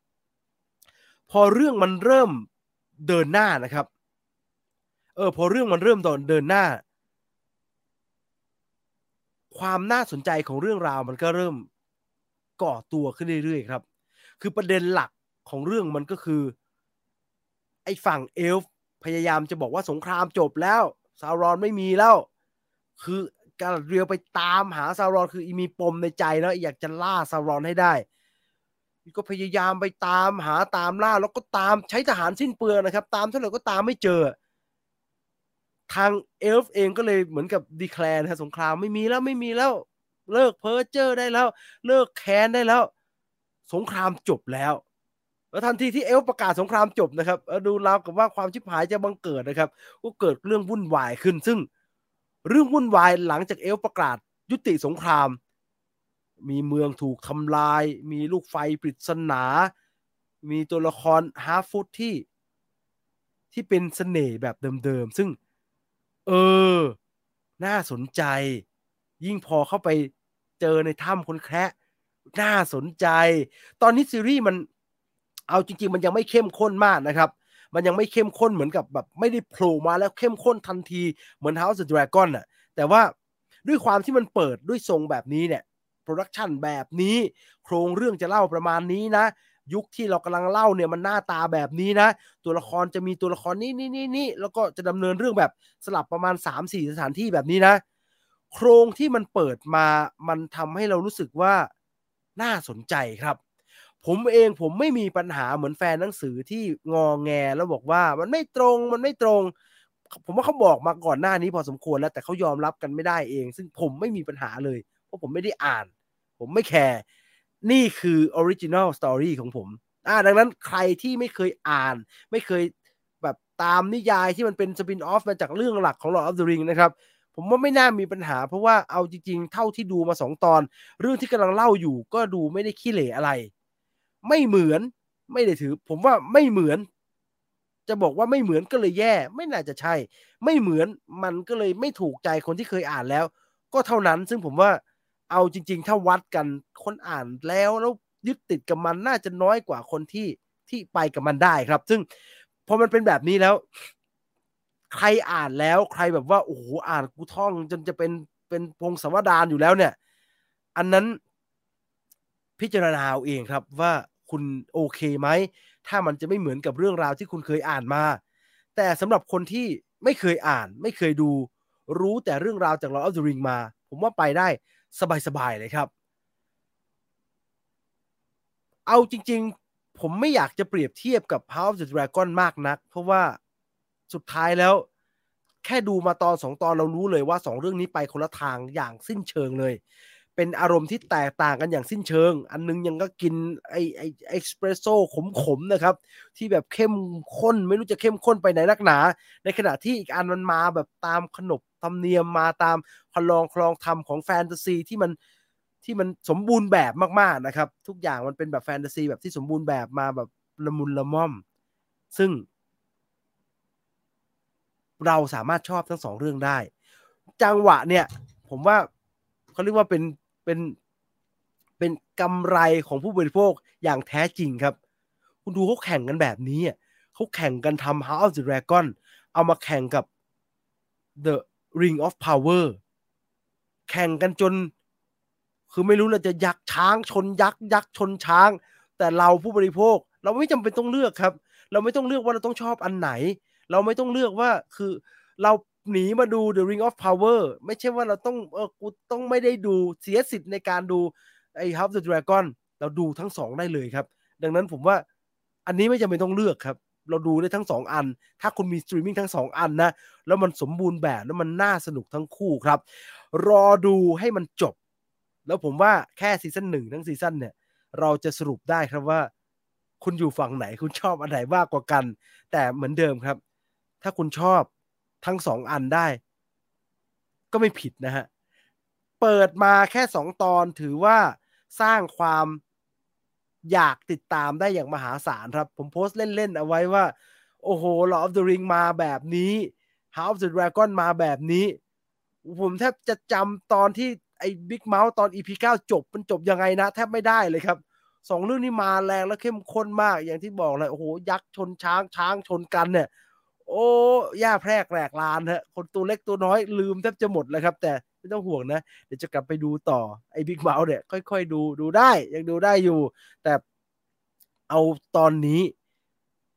พอเรื่องมันเริ่มเดินหน้านะครับเออพอเรื่องมันเริ่มตอนเดินหน้าความน่าสนใจของเรื่องราวมันก็เริ่มก่อตัวขึ้นเรื่อยๆครับคือประเด็นหลักของเรื่องมันก็คือไอ้ฝั่งเอลฟ์พยายามจะบอกว่าสงครามจบแล้วซารอนไม่มีแล้วคือGaladrielไปตามหาซารอนคือมีปมในใจแล้วอยากจะล่าซารอนให้ได้ก็พยายามไปตามหาตามล่าแล้วก็ตามใช้ทหารสิ้นเปลืองนะครับตามเท่าไหร่ก็ตามไม่เจอทางเอลฟ์เองก็เลยเหมือนกับดีแคลร์นะสงครามไม่มีแล้วไม่มีแล้วเลิกเพ้อเจ้อได้แล้วเลิกแค้นได้แล้วสงครามจบแล้วแล้วทันทีที่เอลฟ์ประกาศสงครามจบนะครับดูราวกับว่าความชิบหายจะบังเกิดนะครับก็เกิดเรื่องวุ่นวายขึ้นซึ่งเรื่องวุ่นวายหลังจากเอลฟ์ประกาศยุติสงครามมีเมืองถูกทำลายมีลูกไฟปริศนามีตัวละครฮาร์ฟฟุตที่ที่เป็นเสน่ห์แบบเดิมๆซึ่งเออน่าสนใจยิ่งพอเข้าไปเจอในถ้ำคนแคระน่าสนใจตอนนี้ซีรีส์มันเอาจริงๆมันยังไม่เข้มข้นมากนะครับมันยังไม่เข้มข้นเหมือนกับแบบไม่ได้โผล่มาแล้วเข้มข้นทันทีเหมือน House of the Dragon น่ะแต่ว่าด้วยความที่มันเปิดด้วยทรงแบบนี้เนี่ยโปรดักชันแบบนี้โครงเรื่องจะเล่าประมาณนี้นะยุคที่เรากำลังเล่าเนี่ยมันหน้าตาแบบนี้นะตัวละครจะมีตัวละครนี้นี่นี่นี่แล้วก็จะดำเนินเรื่องแบบสลับประมาณ สามถึงสี่ สถานที่แบบนี้นะโครงที่มันเปิดมามันทำให้เรารู้สึกว่าน่าสนใจครับผมเองผมไม่มีปัญหาเหมือนแฟนหนังสือที่งอแงแล้วบอกว่ามันไม่ตรงมันไม่ตรงผมว่าเขาบอกมาก่อนหน้านี้พอสมควรแล้วแต่เขายอมรับกันไม่ได้เองซึ่งผมไม่มีปัญหาเลยเพราะผมไม่ได้อ่านผมไม่แคร์นี่คือ original story ของผมอ่าดังนั้นใครที่ไม่เคยอ่านไม่เคยแบบตามนิยายที่มันเป็นสปินออฟมาจากเรื่องหลักของ Lord of the Ring นะครับผมว่าไม่น่ามีปัญหาเพราะว่าเอาจริงๆเท่าที่ดูมาสองตอนเรื่องที่กำลังเล่าอยู่ก็ดูไม่ได้ขี้เหร่อะไรไม่เหมือนไม่ได้ถือผมว่าไม่เหมือนจะบอกว่าไม่เหมือนก็เลยแย่ไม่น่าจะใช่ไม่เหมือนมันก็เลยไม่ถูกใจคนที่เคยอ่านแล้วก็เท่านั้นซึ่งผมว่าเอาจริงๆถ้าวัดกันคนอ่านแล้วแล้วยึดติดกับมันน่าจะน้อยกว่าคนที่ ที่ไปกับมันได้ครับซึ่งพอมันเป็นแบบนี้แล้วใครอ่านแล้วใครแบบว่าโอ้โหอ่านกูท่องจนจะเป็นเป็นพงศาวดารอยู่แล้วเนี่ยอันนั้นพิจารณาเอาเองครับว่าคุณโอเคไหมถ้ามันจะไม่เหมือนกับเรื่องราวที่คุณเคยอ่านมาแต่สำหรับคนที่ไม่เคยอ่านไม่เคยดูรู้แต่เรื่องราวจาก Lord of the Ring มาผมว่าไปได้สบายๆเลยครับเอาจริงๆผมไม่อยากจะเปรียบเทียบกับ House of the Dragon มากนักเพราะว่าสุดท้ายแล้วแค่ดูมาตอนสองตอนเรารู้เลยว่าสองเรื่องนี้ไปคนละทางอย่างสิ้นเชิงเลยเป็นอารมณ์ที่แตกต่างกันอย่างสิ้นเชิงอันนึงยังก็กินไอ้ไอ้เอ็กซ์เพรสโซ่ขมๆนะครับที่แบบเข้มข้นไม่รู้จะเข้มข้นไปไหนนักหนาในขณะที่อีกอันมันมาแบบตามขนบธรรมเนียมมาตามคลองคลองธรรมของแฟนตาซีที่มันที่มันสมบูรณ์แบบมากๆนะครับทุกอย่างมันเป็นแบบแฟนตาซีแบบที่สมบูรณ์แบบมาแบบละมุนละม่อมซึ่งเราสามารถชอบทั้งสองเรื่องได้จังหวะเนี่ยผมว่าเขาเรียกว่าเป็นเป็นเป็นกำไรของผู้บริโภคอย่างแท้จริงครับคุณดูเขาแข่งกันแบบนี้เขาแข่งกันทำ House of the Dragon เอามาแข่งกับ The Ring of Power แข่งกันจนคือไม่รู้เราจะยักษ์ช้างชนยักษ์ยักษ์ชนช้างแต่เราผู้บริโภคเราไม่จำเป็นต้องเลือกครับเราไม่ต้องเลือกว่าเราต้องชอบอันไหนเราไม่ต้องเลือกว่าคือเราหนีมาดู The Ring of Power ไม่ใช่ว่าเราต้องเออกูต้องไม่ได้ดูเสียสิทธิ์ในการดูไอ้ House of the Dragon เราดูทั้งสองได้เลยครับดังนั้นผมว่าอันนี้ไม่จำเป็นต้องเลือกครับเราดูได้ทั้งสองอันถ้าคุณมีสตรีมมิ่งทั้งสองอันนะแล้วมันสมบูรณ์แบบแล้วมันน่าสนุกทั้งคู่ครับรอดูให้มันจบแล้วผมว่าแค่ซีซั่นหนึ่งทั้งซีซั่นเนี่ยเราจะสรุปได้ครับว่าคุณอยู่ฝั่งไหนคุณชอบอันไหนมากกว่ากันแต่เหมือนเดิมครับถ้าคุณชอบทั้งสองอันได้ก็ไม่ผิดนะฮะเปิดมาแค่สองตอนถือว่าสร้างความอยากติดตามได้อย่างมหาศาลครับผมโพสต์เล่นๆเอาไว้ว่าโอ้โห Lord of the Ring มาแบบนี้ House of the Dragon มาแบบนี้ผมแทบจะจำตอนที่ไอ้ Big Mouth ตอน อี พี เก้า จบมันจบยังไงนะแทบไม่ได้เลยครับสองเรื่องนี้มาแรงแล้วเข้มข้นมากอย่างที่บอกเลยโอ้โหยักษ์ชนช้างช้างชนกันเนี่ยโอ้ย่าแพรกแหลกลานฮะคนตัวเล็กตัวน้อยลืมแทบจะหมดแล้วครับแต่ไม่ต้องห่วงนะเดี๋ยวจะกลับไปดูต่อไอ้ Big Mouth เนี่ยค่อยๆดูดูได้ยังดูได้อยู่แต่เอาตอนนี้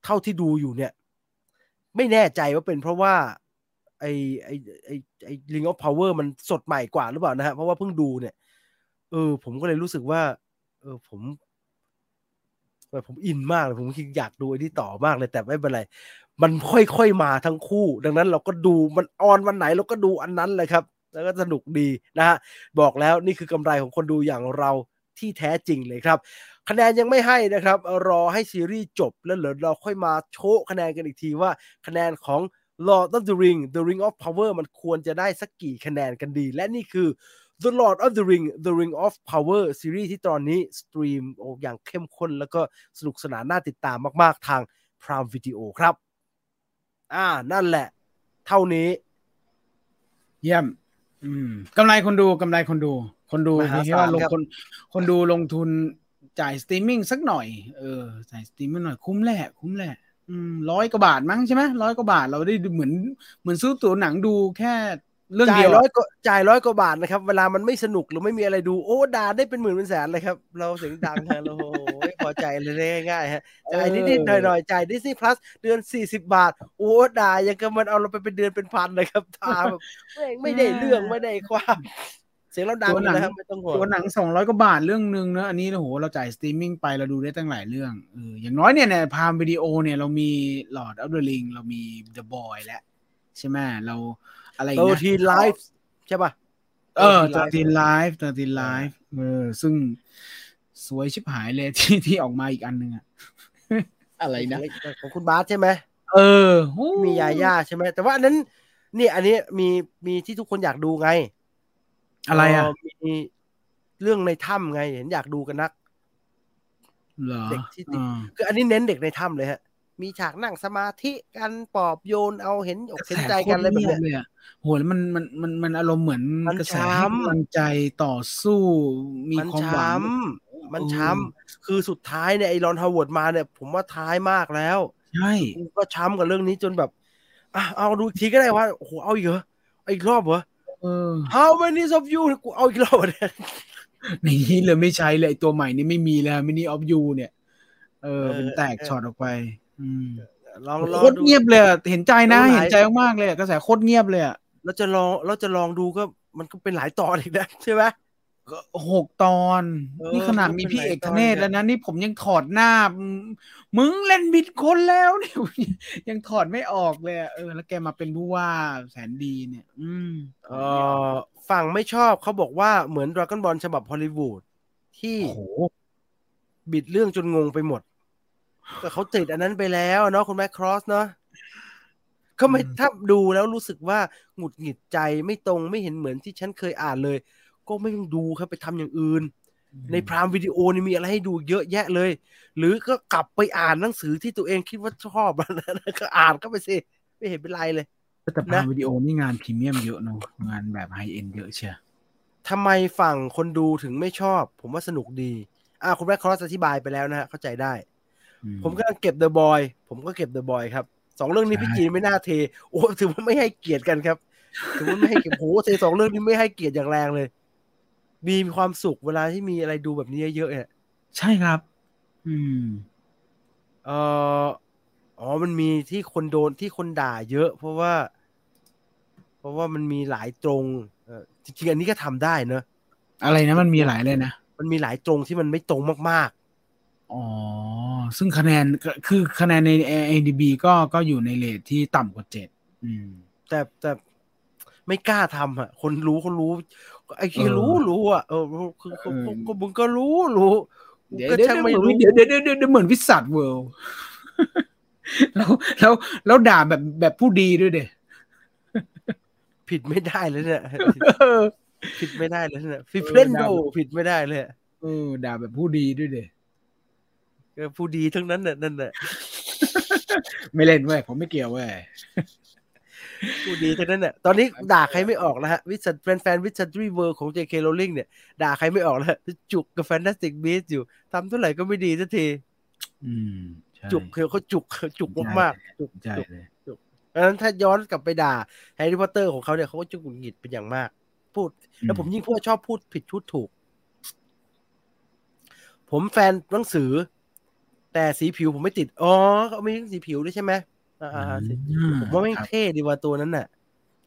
เท่าที่ดูอยู่เนี่ยไม่แน่ใจว่าเป็นเพราะว่าไอ้ไอ้ไอ้ไอ้ Ring of Power มันสดใหม่กว่าหรือเปล่านะฮะเพราะว่าเพิ่งดูเนี่ยเออผมก็เลยรู้สึกว่าเออผมแบบผมอินมากเลยผมอยากดูไอ้นี่ต่อมากเลยแต่ไม่เป็นไรมันค่อยๆมาทั้งคู่ดังนั้นเราก็ดูมันออนวันไหนเราก็ดูอันนั้นเลยครับแล้วก็สนุกดีนะฮะบอกแล้วนี่คือกำไรของคนดูอย่างเราที่แท้จริงเลยครับคะแนนยังไม่ให้นะครับรอให้ซีรีส์จบแล้วเดี๋ยวเราค่อยมาโชว์คะแนนกันอีกทีว่าคะแนนของ Lord of the Ring The Ring of Power มันควรจะได้สักกี่คะแนนกันดีและนี่คือThe Lord of the Ring The Ring of Power ซีรีส์ที่ตอนนี้สตรีมโอ้อย่างเข้มข้นแล้วก็สนุกสนานน่าติดตามมากๆทาง Prime Video ครับอ่านั่นแหละเท่านี้เยี่ยมอืมกำไรคนดูกำไรคนดูคนดูไม่ใช่ว่าลงคนคนดูลงทุนจ่ายสตรีมมิ่งสักหน่อยเออจ่ายสตรีมมิ่งหน่อยคุ้มแหละคุ้มแหละอืมร้อยกว่าบาทมั้งใช่ไหมร้อยกว่าบาทเราได้เหมือนเหมือนซื้อตั๋วหนังดูแค่จ่ายร้อยก็จ่ายร้อยกว่าบาทนะครับเวลามันไม่สนุกหรือไม่มีอะไรดูโอ้ด่าได้เป็นหมื่นเป็นแสนเลยครับเราเสียงดังฮะเราโอ้ยพอใจเลยง่ายๆฮะจ่ายนิดๆหน่อยๆจ่าย Disney Plus เดือนสี่สิบบาทโอ้ด่ายังกับมันเอาเราไปเป็นเดือนเป็นพันเลยครับตาแบบไม่ได้เรื่องไม่ได้ความเสียงเราดังนะครับไม่ต้องห่วงตัวหนังสองร้อยกว่าบาทเรื่องนึงนะอันนี้โอ้โหเราจ่ายสตรีมมิ่งไปเราดูได้ตั้งหลายเรื่องเอออย่างน้อยเนี่ยในพามวิดีโอเนี่ยเรามี Lord of the Ring เรามี The Boy แล้วใช่มั้ยเราอะไรนะตัวทีไลฟ์ใช่ป่ะเออตัวทีไลฟ์ตัวทีไลฟ์เออซึ่งสวยชิบหายเลยที่ที่ออกมาอีกอันนึงอ่ะอะไรนะของคุณบาสใช่ไหมเออมียาย่าใช่ไหมแต่ว่าอันนั้นนี่อันนี้มีมีที่ทุกคนอยากดูไงอะไรอ่ะมีเรื่องในถ้ำไงเห็นอยากดูกันนักเหรอเด็กที่คืออันนี้เน้นเด็กในถ้ำเลยฮะมีฉากนั่งสมาธิกันปอบโยนเอาเห็นอกเห็นใจกันอะไรแบบเนี้ยโหแล้วมันมันมันมันอารมณ์เหมือนกระแสมันใจต่อสู้มีความหวัง มันช้ำคือสุดท้ายเนี่ยไอรอนฮาวเวิร์ดมาเนี่ยผมว่าท้ายมากแล้วใช่ก็ช้ำกับเรื่องนี้จนแบบอ่ะเอาดูอีกทีก็ได้ว่าโอ้โหเอาอีกเหรออีกรอบเหรอเออ How many of you กูเอาอีกรอบเนี่ยในนี้เลยไม่ใช้เลยตัวใหม่นี่ไม่มีแล้ว Many of you เนี่ยเออเป็นแตกช็อตออกไปอืมลองๆโคตรเงียบเลยเห็นใจนะเห็นใจมากๆเลยกระแสโคตรเงียบเลยอ่ะแล้วจะลองแล้วจะลองดูก็มันก็เป็นหลายตอนอีกนะใช่ไหมหกตอนนี่ขนาดมีพี่เอกธเนศแล้วนะนี่ผมยังถอดหน้ามึงเล่นบิดคนแล้วเนี่ยยังถอดไม่ออกเลยเออแล้วแกมาเป็นผู้ว่าแสนดีเนี่ยอืมเออฝั่งไม่ชอบเขาบอกว่าเหมือนดราก้อนบอลฉบับฮอลลีวูดที่บิดเรื่องจนงงไปหมดแต่เขาติดอันนั้นไปแล้วเนาะคุณแมคครอสเนาะเขาไม่ถ้าดูแล้วรู้สึกว่าหงุดหงิดใจไม่ตรงไม่เห็นเหมือนที่ฉันเคยอ่านเลยก็ไม่ต้องดูครับไปทำอย่างอื่นในพรามวิดีโอนี่มีอะไรให้ดูเยอะแยะเลยหรือก็กลับไปอ่านหนังสือที่ตัวเองคิดว่าชอบนะก็อ่านก็ไปสิไม่เห็นเป็นไรเลยแต่พรามวิดีโอนี่งานพรีเมียมเยอะเนาะงานแบบไฮเอ็นเยอะเชียวทำไมฝั่งคนดูถึงไม่ชอบผมว่าสนุกดีอ่าคุณแม่คอสอธิบายไปแล้วนะฮะเข้าใจได้ผมก็เก็บเดอะบอยผมก็เก็บเดอะบอยครับสองเรื่องนี้พี่จีไม่น่าเทโอ้ถือว่าไม่ให้เกียรติกันครับถือว่าไม่ให้เกียรติโอ้เทสองเรื่องนี้ไม่ให้เกียรติอย่างแรงเลยมีความสุขเวลาที่มีอะไรดูแบบนี้เยอะๆเนี่ยใช่ครับอืมเอ่ออ๋อมันมีที่คนโดนที่คนด่าเยอะเพราะว่าเพราะว่ามันมีหลายตรงเอ่อจริงๆอันนี้ก็ทำได้เนอะอะไรนะมันมีหลายเลยนะมันมีหลายตรงที่มันไม่ตรงมากๆอ๋อซึ่งคะแนนคือคะแนนใน เอ ดี บี ก็ก็อยู่ในเรทที่ต่ำกว่าเจ็ดอืมแต่แต่ไม่กล้าทำอ่ะคนรู้คนรู้ไอ้ที่รู้รู้อ่ะเออคือก็มึงก็รู้รู้ก็ช่างไม่รู้เดี๋ยวเดี๋ยวเดี๋ยวเหมือนวิสัทเวิลด์แล้วแล้วแล้วด่าแบบแบบผู้ดีด้วยเด้ผิดไม่ได้เลยเนี่ยผิดไม่ได้เลยเนี่ยฟิเล่นโดผิดไม่ได้เลยเออด่าแบบผู้ดีด้วยเด้ก็ผู้ดีทั้งนั้นน่ะนั่นน่ะไม่เล่นเว้ยผมไม่เกี่ยวเว้ยกูดีทั้งนั้นน่ะตอนนี้ด่าใครไม่ออกแล้วฮะวิสัทแฟนๆวิสัทรีเวิร์ของ เจ เค Rowling เนี่ยด่าใครไม่ออกแล้วจุกกับ Fantastic Beasts อยู่ทำเท่าไหร่ก็ไม่ดีสักทีอืมใช่จุกคือเขาจุกจุกมากๆจุกใจเลยจุกเพราะฉะนั้นถ้าย้อนกลับไปด่า Harry Potter ของเขาเนี่ยเขาก็จะหงุดหงิดเป็นอย่างมากพูดแล้วผมยิ่งพูดชอบพูดผิดพูดถูกผมแฟนหนังสือแต่สีผิวผมไม่ติดอ๋อเขาไม่สีผิวด้วยใช่ไหมผมว่าไม่เท่ดีว่าตัวนั้นน่ะ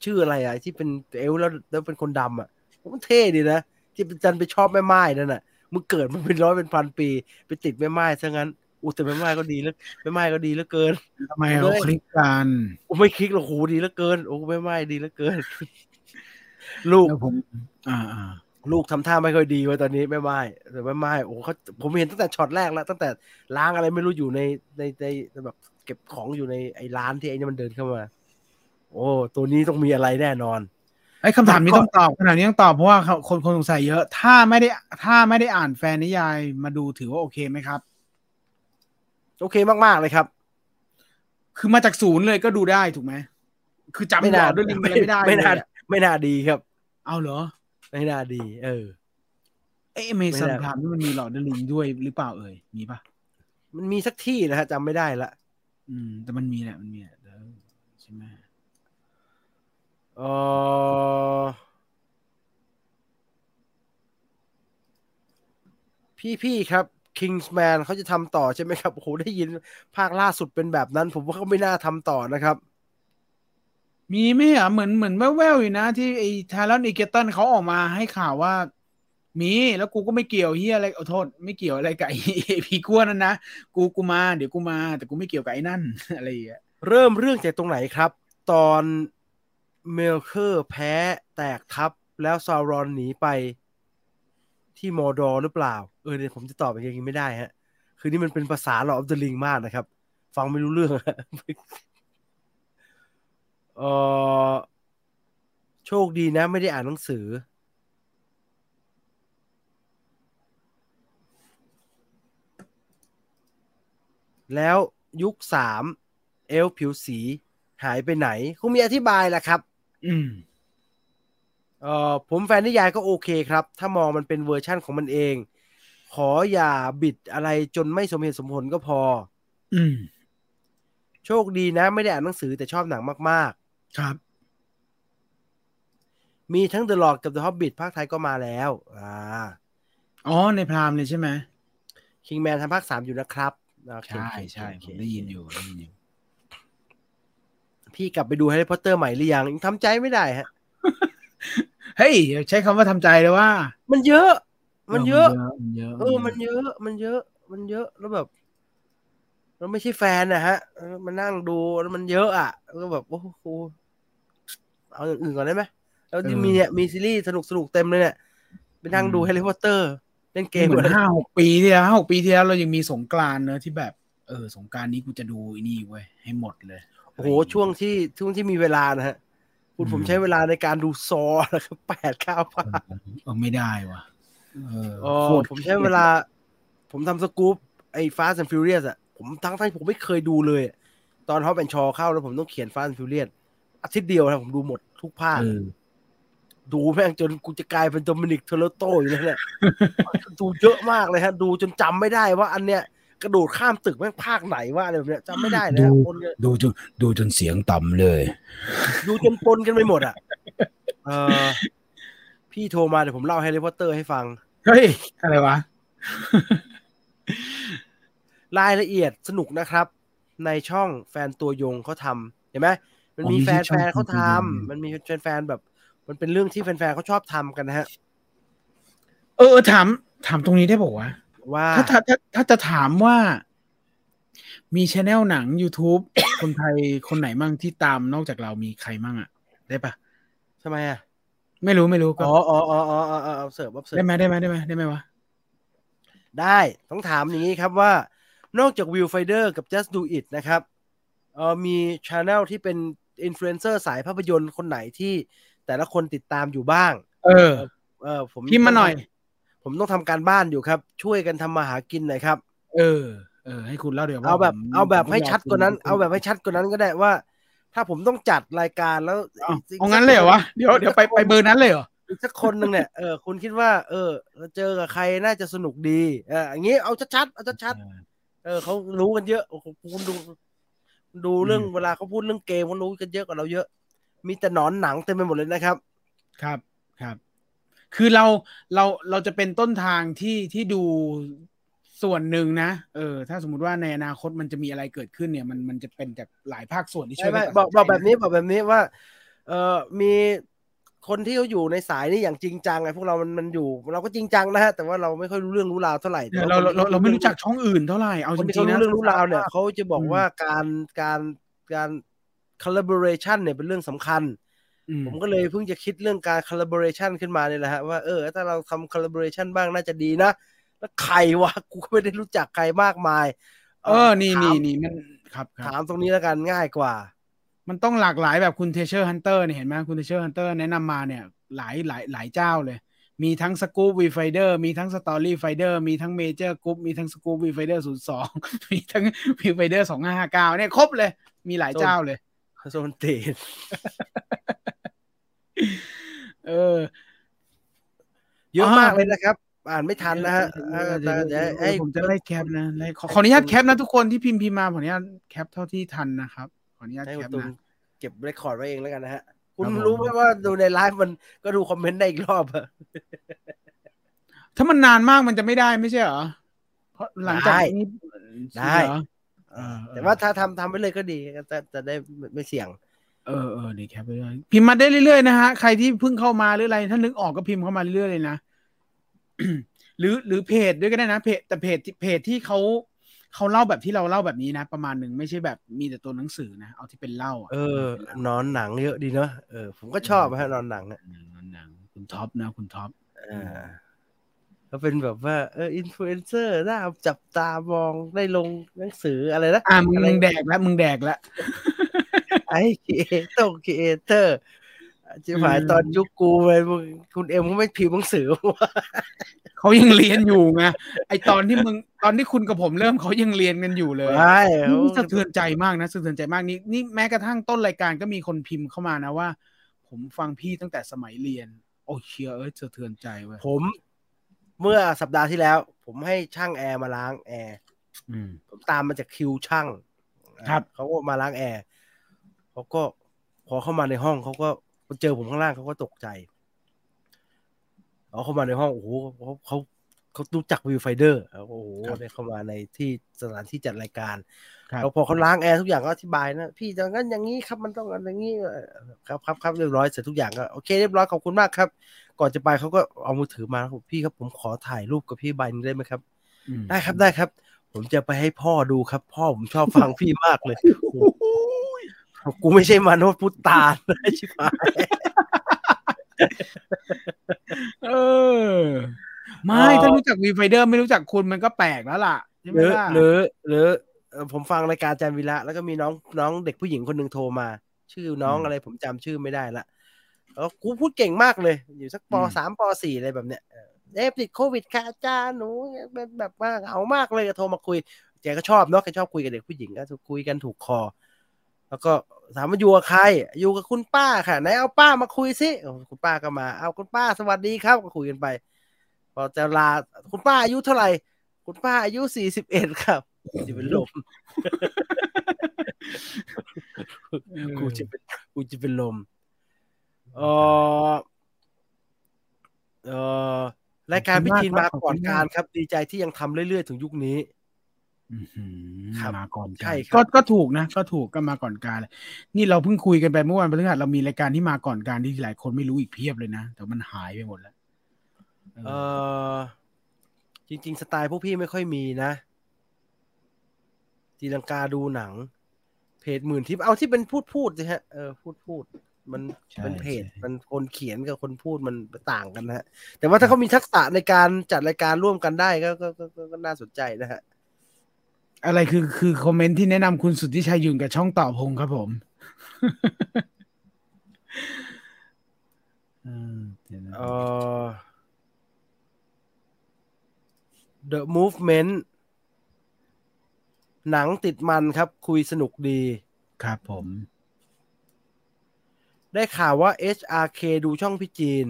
ชื่ออะไรอ่ะที่เป็นเอลแล้วแล้วเป็นคนดำอ่ะมันเท่ดีนะที่จันไปชอบแม่ไม้นั่นน่ะมึงเกิดมันเป็นร้อยเป็นพันปีไปติดแม่ไม้ซะงั้นอุตส่าห์แม่ไม้ก็ดีแล้วแม่ไม้ก็ดีเหลือเกินทำไมเราคลิกกันโอ้ไม่คลิกหรอกโหดีเหลือเกินโอ้แม่ไม้ดีเหลือเกินลูกผมอ่าลูกทำท่าไม่ค่อยดีว่าตอนนี้แม่ไม้แต่แม่ไม้โอ้เขาผมเห็นตั้งแต่ช็อตแรกแล้วตั้งแต่ล้างอะไรไม่รู้อยู่ในในในแบบเก็บของอยู่ในไอ้ร้านที่ไอ้นี่มันเดินเข้ามาโอ้ตัวนี้ต้องมีอะไรแน่นอนไอ้คำถามนี้ต้องตอบขนาดนี้ต้องตอบเพราะว่าคนคนสงสัยเยอะถ้าไม่ได้ถ้าไม่ได้อ่านแฟนนิยายมาดูถือว่าโอเคไหมครับโอเคมากๆเลยครับคือมาจากศูนย์เลยก็ดูได้ถูกไหมคือจำไม่ได้ด้วยลิงก์ไม่ได้ไม่น่าไม่น่าดีครับเอาเหรอไม่น่าดีเออไอ้เมซันพรามนี่มันมีหลอดด้วยลิงก์ด้วยหรือเปล่าเอ่ยมีปะมันมีสักที่นะฮะจำไม่ได้ละอืมแต่มันมีแหละมันมีแหละใช่ไหมเอ่อพี่ๆครับ Kingsman เขาจะทำต่อใช่ไหมครับโอ้โหได้ยินภาคล่าสุดเป็นแบบนั้นผมว่าเขาไม่น่าทำต่อนะครับมีไหมอ่ะเหมือนเหมือนแว่วๆอยู่นะที่ไอ้ทารอนอีเกตันเขาออกมาให้ข่าวว่ามีแล้วกูก็ไม่เกี่ยวเฮียอะไรเอาโทษไม่เกี่ยวอะไรกับไอ้พี่กลัวนั่นนะกูกูมาเดี๋ยวกูมาแต่กูไม่เกี่ยวกับไอ้นั่นอะไรอย่างเงี้ยเริ่มเรื่องจากตรงไหนครับตอนเมลเคอร์แพ้แตกทับแล้วซารอนหนีไปที่มอร์ดอร์หรือเปล่าเออเนี่ยผมจะตอบไปยังไม่ได้ฮะคือนี่มันเป็นภาษาหลออฟเดอะริงมากนะครับฟังไม่รู้เรื่องเออโชคดีนะไม่ได้อ่านหนังสือแล้วยุคสามเอลผิวสีหายไปไหนคุณมีอธิบายล่ะครับอืมเอ่อผมแฟนนิยายก็โอเคครับถ้ามองมันเป็นเวอร์ชั่นของมันเอง ขออย่าบิดอะไรจนไม่สมเหตุสมผลก็พออืมโชคดีนะไม่ได้อ่านหนังสือแต่ชอบหนังมากๆครับมีทั้ง The Lord กับ The Hobbit ภาคไทยก็มาแล้วอ่าอ๋อในพรามเลยใช่ไหม Kingman ทำภาคสามอยู่นะครับใช่ใช่ผมได้ยินอยู่ได้ยินอยู่พี่กลับไปดู Harry Potter ใหม่หรือยังทำใจไม่ได้ฮะเฮ้ยใช้คำว่าทำใจเลยว่ามันเยอะมันเยอะเออมันเยอะมันเยอะมันเยอะแล้วแบบเราไม่ใช่แฟนนะฮะมันนั่งดูแล้วมันเยอะอ่ะก็แบบโอ้โหเอาอย่างอื่นก่อนได้ไหมแล้วมีเนี่ยมีซีรีส์สนุกสนุกเต็มเลยเนี่ยไปนั่งดู Harry Potter เล่นเกมเหมือน ห้าหก ปีที่แล้วหกปีที่แล้วเรายังมีสงกรานต์เนอะที่แบบเออสงกรานต์นี้กูจะดูไอ้นี่เว้ยให้หมดเลยโอ้โหช่วงที่ช่วงที่มีเวลานะฮะคุณผมใช้เวลาในการดูซอนะครับแปดเก้าภาคเออไม่ได้ว่ะเออผมใช้เวลาผมทำสกู๊ปไอ้ Fast and Furious อ่ะผมทั้งทั้งผมไม่เคยดูเลยตอน Hobbs and Shaw เข้าแล้วผมต้องเขียน Fast and Furious อาทิตย์เดียวนะผมดูหมดทุกภาคดูแม่งจนกูจะกลายเป็นโดมินิกโทเลโต้อยู่แล้วเนี่ยดูเยอะมากเลยฮะดูจนจำไม่ได้ว่าอันเนี้ยกระโดดข้ามตึกแม่งภาคไหนว่าอะไรแบบเนี้ยจำไม่ได้นะดูจนดูจนเสียงต่ำเลยดูจนปนกันไปหมดอ่ะเออพี่โทรมาเดี๋ยวผมเล่า Harry Potter ให้ฟังเฮ้ยอะไรวะรายละเอียดสนุกนะครับในช่องแฟนตัวยงเขาทำเห็นไหมมันมีแฟนแฟนเขาทำมันมีแฟนแฟนแบบมันเป็นเรื่องที่แฟนๆเขาชอบทำกันนะฮะเออถามถามตรงนี้ได้บอกว่าว่าถ้าถ้าถ้าจะถามว่ามีชาแนลหนัง YouTube คนไทยคนไหนมั่งที่ตามนอกจากเรามีใครมั่งอ่ะได้ปะทำไมอ่ะไม่รู้ไม่รู้ก็อ๋ออ๋ออ๋ออ๋ออ๋อเสิร์ฟเสิร์ฟได้ไหมได้ไหมได้ไหมได้ไหมวะได้ต้องถามอย่างนี้ครับว่านอกจาก Viewfinder กับ Just Do It นะครับเออมีชาแนลที่เป็นอินฟลูเอนเซอร์สายภาพยนตร์คนไหนที่แต่ละคนติดตามอยู่บ้างเออเออผมพิมพ์มาหน่อยผมต้องทำการบ้านอยู่ครับช่วยกันทำมาหากินหน่อยครับเออเออให้คุณเล่าเดี๋ยวเอาแบบเอาแบบให้ชัดกว่านั้นเอาแบบให้ชัดกว่านั้นก็ได้ว่าถ้าผมต้องจัดรายการแล้วเอางั้นเลยเหรอวะเดี๋ยวเดี๋ยวไปไปเบอร์นั้นเลยเหรออีกสักคนหนึ่งเนี่ยเออคุณคิดว่าเออเจอกับใครน่าจะสนุกดีเอออย่างงี้เอาชัดๆเอาชัดๆเออเขารู้กันเยอะคุณดูดูเรื่องเวลาเขาพูดเรื่องเกมเขารู้กันเยอะกว่าเราเยอะมีแต่หนอนหนังเต็มไปหมดเลยนะครับครับครับคือเราเราเราจะเป็นต้นทางที่ที่ดูส่วนหนึ่งนะเออถ้าสมมุติว่าในอนาคตมันจะมีอะไรเกิดขึ้นเนี่ยมันมันจะเป็นจากหลายภาคส่วนที่ช่วยกันบอกบอกแบบนี้บอกแบบนี้ว่าเออมีคนที่เขาอยู่ในสายนี่อย่างจริงจังไงพวกเรามันมันอยู่เราก็จริงจังนะฮะแต่ว่าเราไม่ค่อยรู้เรื่องรู้ราวเท่าไหร่เราเราเราไม่รู้จักช่องอื่นเท่าไหร่เอาจริงๆนะเรื่องรู้ราวเนี่ยเขาจะบอกว่าการการการ collaboration เนี่ยเป็นเรื่องสำคัญผมก็เลยเพิ่งจะคิดเรื่องการ collaboration ขึ้นมาเนี่ยแหละฮะว่าเออถ้าเราทำ collaboration บ้างน่าจะดีนะแล้วใครวะกูก็ไม่ได้รู้จักใครมากมายเออนี่นี่นี่มันครับถามตรงนี้แล้วกันง่ายกว่ามันต้องหลากหลายแบบคุณเทเชอร์ฮันเตอร์เนี่ยเห็นไหมคุณเทเชอร์ฮันเตอร์แนะนำมาเนี่ยหลายหลายหลายเจ้าเลยมีทั้งสกู๊ปวีไฟเดอร์มีทั้งสตอรี่ไฟเดอร์มีทั้งเมเจอร์กรุ๊ปมีทั้งสกู๊ปวีไฟเดอร์ศูนย์สองมีทั้งวีไฟเดอร์สองห้าห้าเก้าเนี่ยครบเลยมีหลายเจ้าเลยโซนเตนเออเยอะมากเลยนะครับอ่านไม่ทันนะฮะผมจะไล่แคปนะขออนุญาตแคปนะทุกคนที่พิมพ์พิมพ์มาขออนุญาตแคปเท่าที่ทันนะครับขออนุญาตแคปนะเก็บเรคคอร์ดไว้เองแล้วกันนะฮะคุณรู้ไหมว่าดูในไลฟ์มันก็ดูคอมเมนต์ได้อีกรอบอะถ้ามันนานมากมันจะไม่ได้ไม่ใช่เหรอเพราะหลังจากนี้ได้แต่ว่าถ้าทำทำไปเลยก็ดีจะจะได้ไม่เสี่ยงเออเออดีแคปไปเรื่อยพิมพ์มาได้เรื่อยๆนะฮะใครที่เพิ่งเข้ามาหรืออะไรถ้านึกออกก็พิมพ์เข้ามาเรื่อยๆเลยนะ หรือหรือเพจด้วยก็ได้นะเพจแต่เพจเพจที่เขาเขาเล่าแบบที่เราเล่าแบบนี้นะประมาณหนึ่งไม่ใช่แบบมีแต่ตัวหนังสือนะเอาที่เป็นเล่าเออนอนหนังเยอะดีเนาะเออผมก็ชอบฮะนอนหนังนอนหนังคุณท็อปนะคุณท็อปอ่าก็เป็นแบบว่าเอออินฟลูเอนเซอร์น่าจับตามองได้ลงหนังสืออะไรนะอ่ะมึงแดกแล้วมึงแดกแล้วไอ้ครีเอเตอร์ครีเอเตอร์จิ๋วหายตอนยุคกูไปคุณเอ็มก็ไม่พิมพ์หนังสือเขายังเรียนอยู่ไงไอตอนที่มึงตอนที่คุณกับผมเริ่มเขายังเรียนกันอยู่เลยใช่สะเทือนใจมากนะสะเทือนใจมากนี่นี่แม้กระทั่งต้นรายการก็มีคนพิมพ์เข้ามานะว่าผมฟังพี่ตั้งแต่สมัยเรียนโอ้เชียร์เอ้ยสะเทือนใจเว้ยผม เมื่อสัปดาห์ที่แล้วผมให้ช่างแอร์มาล้างแอร์ผมตามมาจากคิวช่างเขาก็มาล้างแอร์เขาก็พอเข้ามาในห้องเขาก็เจอผมข้างล่างเขาก็ตกใจเขาเข้ามาในห้องโอ้โหเขาเขาเขารู้จักวิวไฟเดอร์โอ้โหได้เข้ามาในที่สถานที่จัดรายการเราพอเขาล้างแอร์ทุกอย่างก็อธิบายนะพี่อย่างนั้นอย่างนี้ครับมันต้องอย่างนี้ครับครับครับเรียบร้อยเสร็จทุกอย่างก็โอเคเรียบร้อยขอบคุณมากครับก่อนจะไปเขาก็เอามือถือมาพี่ครับผมขอถ่ายรูปกับพี่ใบนึงได้ไหมครับได้ครับได้ครับผมจะไปให้พ่อดูครับพ่อผมชอบฟังพี่มากเลยกูไม่ใช่มนุษย์พุทธาเลยชิบหายเออไม่ถ้ารู้จักวีไฟเดอร์ไม่รู้จักคุณมันก็แปลกแล้วล่ะใช่ไหมล่ะหรือหรือผมฟังรายการอาจารย์วีระแล้วก็มีน้องน้องเด็กผู้หญิงคนหนึ่งโทรมาชื่อน้องอะไรผมจำชื่อไม่ได้ละแล้วกูพูดเก่งมากเลยอยู่สักป.สาม ป.สี่ อะไรแบบเนี้ยเอ๊ะติดโควิดค่ะอาจารย์หนูเป็นแบบว่าเอามากเลยก็โทรมาคุยแกก็ชอบเนาะแกชอบคุยกับเด็กผู้หญิงก็คุยกันถูกคอแล้วก็ถามว่าอยู่กับใครอยู่กับคุณป้าค่ะไหนเอาป้ามาคุยสิคุณป้าก็มาเอาคุณป้าสวัสดีครับก็คุยกันไปพอจะลาคุณป้าอายุเท่าไหร่คุณป้าอายุสี่สิบเอ็ดครับจะเป็นลมกูจะเป็นกูจะเป็นลมเอ่อเอ่อรายการพี่จีนมาก่อนการครับดีใจที่ยังทำเรื่อยๆถึงยุคนี้มาก่อนใช่ก็ก็ถูกนะก็ถูกก็มาก่อนการนี่เราเพิ่งคุยกันไปเมื่อวันพฤหัสเรามีรายการที่มาก่อนการที่หลายคนไม่รู้อีกเพียบเลยนะแต่มันหายไปหมดแล้วเออจริงๆสไตล์พวกพี่ไม่ค่อยมีนะตีลังกาดูหนังเพจหมื่นทิปเอาที่เป็นพูดพูดสิฮะเออพูดพูดมันเป็นเพจมันคนเขียนกับคนพูดมันต่างกันนะฮะแต่ว่าถ้าเขามีทักษะในการจัดรายการร่วมกันได้ก็ก็ก็น่าสนใจนะฮะอะไรคือคือคอมเมนต์ที่แนะนำคุณสุทธิชัยยุ่นกับช่องต่อพงครับผมเอ่อ The Movement หนังติดมันครับคุยสนุกดีครับผมได้ข่าวว่า เอช อาร์ เค ดูช่องพี่จีน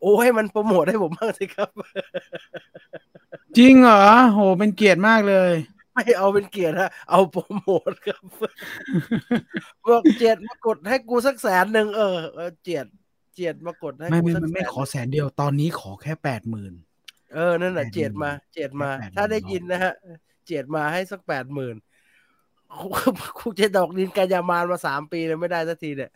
โอ้ให้มันโปรโมทให้ผมบ้างสิครับจริงเหรอโหเป็นเกียรติมากเลยไม่เอาเป็นเกียรตินะเอาโปรโมทครับบอกเจียดมากดให้กูสักแสนหนึ่งเออเจียดเจียดมากดให้กูสักแสนไม่ขอแสนเดียวตอนนี้ขอแค่แปดหมื่นเออนั่นแหละเจียดมาเจียดมาถ้าได้ยินนะฮะเจียดมาให้สักแปดหมื่นกูจะดอกดินกายามานมาสามปีเลยไม่ได้สักทีเนี่ย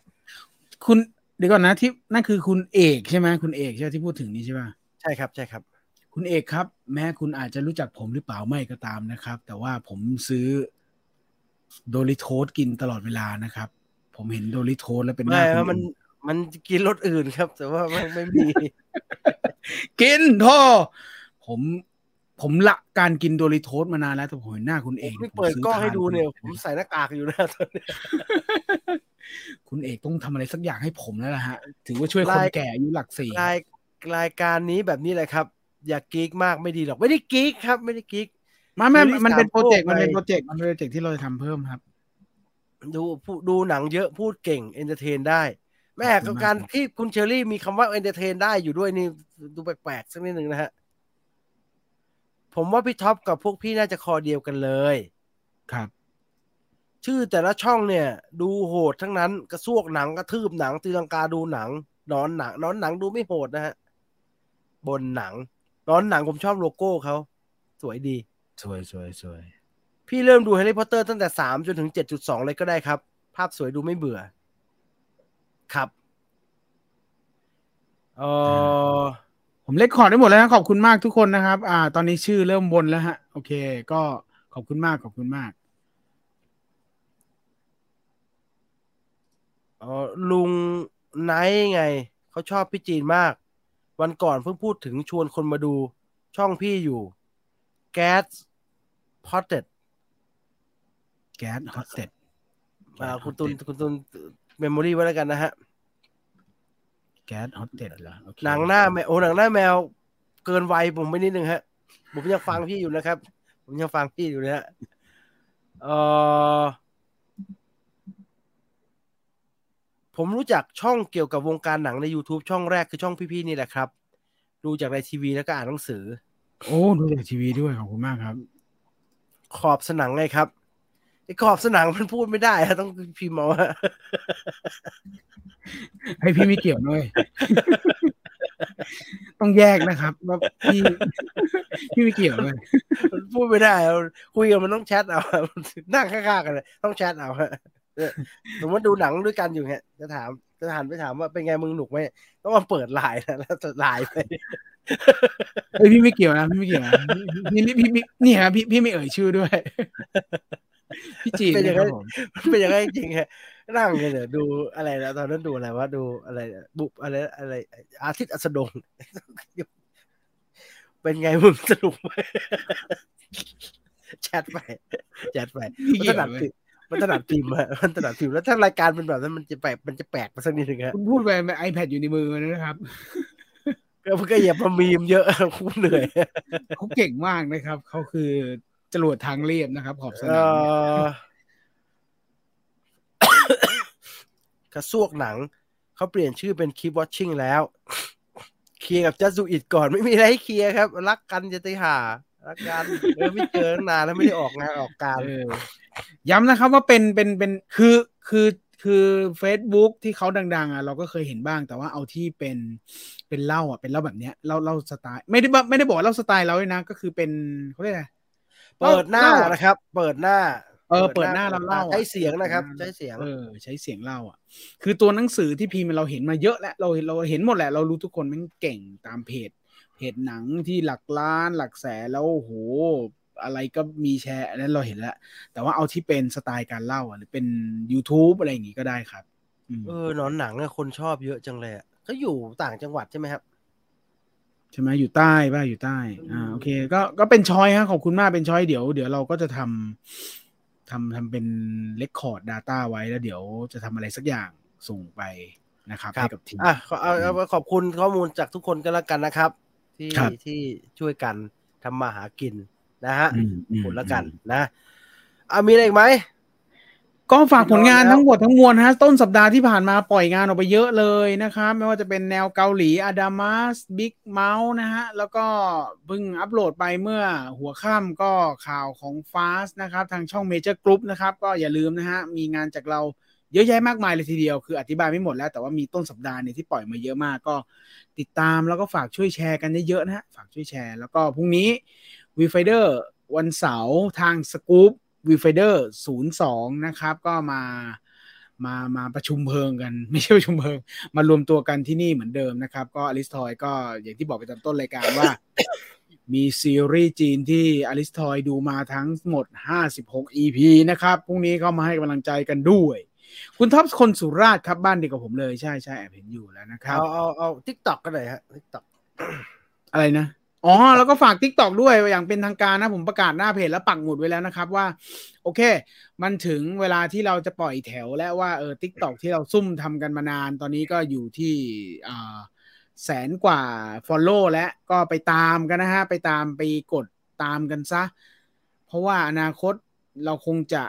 คุณเดี๋ยวก่อนนะที่นั่นคือคุณเอกใช่ไหมคุณเอกใช่ไหมที่พูดถึงนี้ใช่ไหมใช่ครับใช่ครับคุณเอกครับแม้คุณอาจจะรู้จักผมหรือเปล่าไม่ก็ตามนะครับแต่ว่าผมซื้อโดริโทสกินตลอดเวลานะครับผมเห็นโดริโทสแล้วเป็นหน้าไม่มันมันกินรสอื่นครับแต่ว่าไม่มี กินโทผมผมละการกินโดริโทสมานานแล้วแต่ผมเห็นหน้าคุณเอกผมเปิดกล้องให้ดูเนี่ยผมใส่หน้ากากอยู่นะตอนนี้ คุณเอกต้องทำอะไรสักอย่างให้ผมแล้วล่ะฮะถือว่าช่วยคนแก่อายุหลักสี่รายรายการนี้แบบนี้แหละครับอย่ากิ๊กมากไม่ดีหรอกไม่ได้กิ๊กครับไม่ได้กิ๊กมันมันมันเป็นโปรเจกต์มันเป็นโปรเจกต์มันเป็นโปรเจกต์ที่เราจะทำเพิ่มครับดูดูหนังเยอะพูดเก่งเอนเตอร์เทนได้แม่กับการที่คุณเชอรี่มีคำว่าเอนเตอร์เทนได้อยู่ด้วยนี่ดูแปลกๆสักนิดนึงนะฮะผมว่าพี่ท็อปกับพวกพี่น่าจะคอเดียวกันเลยครับชื่อแต่ละช่องเนี่ยดูโหดทั้งนั้นกระซวกหนังกระทืบหนังตีลังกาดูหนังนอนหนังนอนหนังดูไม่โหดนะฮะบนหนังตอนหนังผมชอบโลโก้เขาสวยดีสวยสวยสวยพี่เริ่มดูแฮร์รี่พอตเตอร์ตั้งแต่สามจนถึง เจ็ดจุดสอง เลยก็ได้ครับภาพสวยดูไม่เบื่อครับเอ่อผมเล็กขอดได้หมดแล้วนะขอบคุณมากทุกคนนะครับอ่าตอนนี้ชื่อเริ่มวนแล้วฮะโอเคก็ขอบคุณมากขอบคุณมากเอ่อลุงไนท์ไงเขาชอบพี่จีนมากวันก่อนเพิ่งพูดถึงชวนคนมาดูช่องพี่อยู่แก๊สพอตเต็ดแก๊สพอตเต็ดคุณตุนคุณตุนเมมโมรี่ไว้แล้วกันนะฮะแก๊สพอตเต็ดเหรอหนังหน้าแมวโอ้หนังหน้าแมวเกินวัยผมไปนิดนึงฮะผมยังฟังพี่อยู่นะครับผมยังฟังพี่อยู่นะฮะเออผมรู้จักช่องเกี่ยวกับวงการหนังใน YouTube ช่องแรกคือช่องพี่ๆนี่แหละครับดูจากในทีวีแล้วก็อ่านหนังสือ โอ้ดูจากทีวีด้วยขอบคุณมากครับขอบสนังไงครับไอ้ขอบสนังมันพูดไม่ได้ต้องพิมพ์เอาให้พี่ไม่เกี่ยวด้วยต้องแยกนะครับว่าพี่พี่ไม่เกี่ยวเลยมันพูดไม่ได้คุยกันมันต้องแชทเอานั่งข้างๆกันเลยต้องแชทเอาสมมติดูหนังด้วยกันอยู่เนี่ยจะถามจะหันไปถามว่าเป็นไงมึงหนุกไหมต้องมาเปิดไลน์นะแล้วจะไลน์ไปเฮ้ยพี่ไม่เกี่ยวนะพี่ไม่เกี่ยวนะนี่พี่นี่ฮะพี่พี่ไม่เอ่ยชื่อด้วยพี่จีนนะครับผมเป็นอย่างไรจริงฮะนั่งกันเนี่ยดูอะไรนะตอนนั้นดูอะไรวะดูอะไรบุบอะไรอะไรอาทิตย์อัสดงเป็นไงมึงสนุกไหมแชทไปแชทไปมันถนัดพิมพ์มันถนัดพิมพ์อะมันถนัดพิมพ์แล้วถ้ารายการเป็นแบบนั้นมันจะแปลกมันจะแปลกมาสักนิดหนึ่งฮะคุณพูดไปไอแพดอยู่ในมือนะครับแล้วก็อย่ามามีมเยอะคุณเหนื่อยเขาเก่งมากนะครับเขาคือจรวดทางเรียบนะครับขอบสนามกระซวกหนังเขาเปลี่ยนชื่อเป็น Keep Watching แล้วเคลียร์กับ Just Do It ก่อนไม่มีอะไรให้เคลียร์ครับรักกันจะตีห่ารักกันเออไม่เจอตั้งนานแล้วไม่ได้ออกงานออกการย้ำนะครับว่าเป็นเป็นเป็นคือคือคือ Facebook ที่เขาดังๆอ่ะเราก็เคยเห็นบ้างแต่ว่าเอาที่เป็นเป็นเล่าอ่ะเป็นเล่าแบบเนี้ยเล่าเล่าสไตล์ไม่ได้ไม่ได้บอกเล่าสไตล์เราเลยนะก็คือเป็นเขาเรียกอะไรเปิดหน้านะครับเปิดหน้าเออเปิดหน้าเราเล่าใช้เสียงนะครับใช้เสียงเออใช้เสียงเล่าอ่ะคือตัวหนังสือที่พิมพ์เราเห็นมาเยอะแล้วเราเราเห็นหมดแหละเรารู้ทุกคนมันเก่งตามเพจเพจหนังที่หลักล้านหลักแสนแล้วโอ้โหอะไรก็มีแชร์อันนั้นเราเห็นแล้วแต่ว่าเอาที่เป็นสไตล์การเล่าอ่ะหรือเป็น YouTube อะไรอย่างงี้ก็ได้ครับเออหนอนหนังอ่ะคนชอบเยอะจังเลยอ่ะก็อยู่ต่างจังหวัดใช่มั้ยครับใช่ไหมอยู่ใต้ป่ะอยู่ใต้อ่าโอเคก็ก็เป็นช้อยฮะขอบคุณมากเป็นช้อยเดี๋ยวเดี๋ยวเราก็จะทำทำทำเป็นเรคคอร์ด data ไว้แล้วเดี๋ยวจะทำอะไรสักอย่างส่งไปนะครับให้กับทีมอ่ะขอบคุณข้อมูลจากทุกคนก็แล้วกันนะครับที่ที่ช่วยกันทำมาหากินนะฮะผลละกันนะอ่ะมีอะไรอีกไหมก็ฝากผลงานทั้งหมดทั้งมวลฮะต้นสัปดาห์ที่ผ่านมาปล่อยงานออกไปเยอะเลยนะครับไม่ว่าจะเป็นแนวเกาหลีอาดามัสบิ๊กเมาส์นะฮะแล้วก็เพิ่งอัปโหลดไปเมื่อหัวค่ำก็ข่าวของ Fast นะครับทางช่องเมเจอร์กรุ๊ปนะครับก็อย่าลืมนะฮะมีงานจากเราเยอะแยะมากมายเลยทีเดียวคืออธิบายไม่หมดแล้วแต่ว่ามีต้นสัปดาห์เนี่ยที่ปล่อยมาเยอะมากก็ติดตามแล้วก็ฝากช่วยแชร์กันเยอะๆนะฮะฝากช่วยแชร์แล้วก็พรุ่งนี้ WeFinder วันเสาร์ทางสกู๊ปWeFinder ศูนย์สองนะครับก็มามามาประชุมเพลิงกันไม่ใช่ประชุมเพลิงมารวมตัวกันที่นี่เหมือนเดิมนะครับก็อลิสทอยก็อย่างที่บอกไปตอนต้นรายการว่า มีซีรีส์จีนที่อลิสทอยดูมาทั้งหมดห้าสิบหก อี พี นะครับพรุ่งนี้เข้ามาให้กำลังใจกันด้วยคุณท็อปคนสุราษฎร์ครับบ้านเดียวกับผมเลยใช่ใช่แอบเห็นอยู่แล้วนะครับเอาเอาเอา TikTok กันเลยฮะ TikTok อะไรนะอ๋อแล้วก็ฝาก TikTok ด้วยอย่างเป็นทางการนะผมประกาศหน้าเพจแล้วปักหมุดไว้แล้วนะครับว่าโอเคมันถึงเวลาที่เราจะปล่อยแถวแล้วว่าเออ TikTok ที่เราซุ่มทำกันมานานตอนนี้ก็อยู่ที่อ่าแสนกว่า follow แล้วก็ไปตามกันนะฮะไปตามไปกดตามกันซะเพราะว่าอนาคตเราคงจะ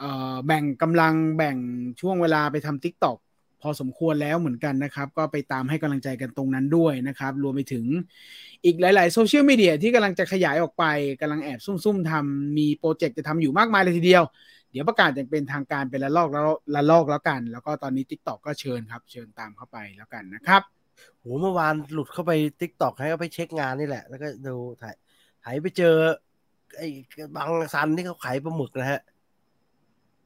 เอ่อแบ่งกำลังแบ่งช่วงเวลาไปทำ TikTokพอสมควรแล้วเหมือนกันนะครับก็ไปตามให้กำลังใจกันตรงนั้นด้วยนะครับรวมไปถึงอีกหลายๆโซเชียลมีเดียที่กำลังจะขยายออกไปกำลังแอบซุ่มๆทำมีโปรเจกต์จะทำอยู่มากมายเลยทีเดียวเดี๋ยวประกาศจะเป็นทางการเป็นละลอกแล้วละลอกแล้วกันแล้วก็ตอนนี้ TikTok ก็เชิญครับเชิญตามเข้าไปแล้วกันนะครับโหเมื่อวานหลุดเข้าไป TikTok ให้เขาไปเช็คงานนี่แหละแล้วก็ดูถ่ายหายไปเจอไอ้บางซันที่เขาขายปลาหมึกนะฮะ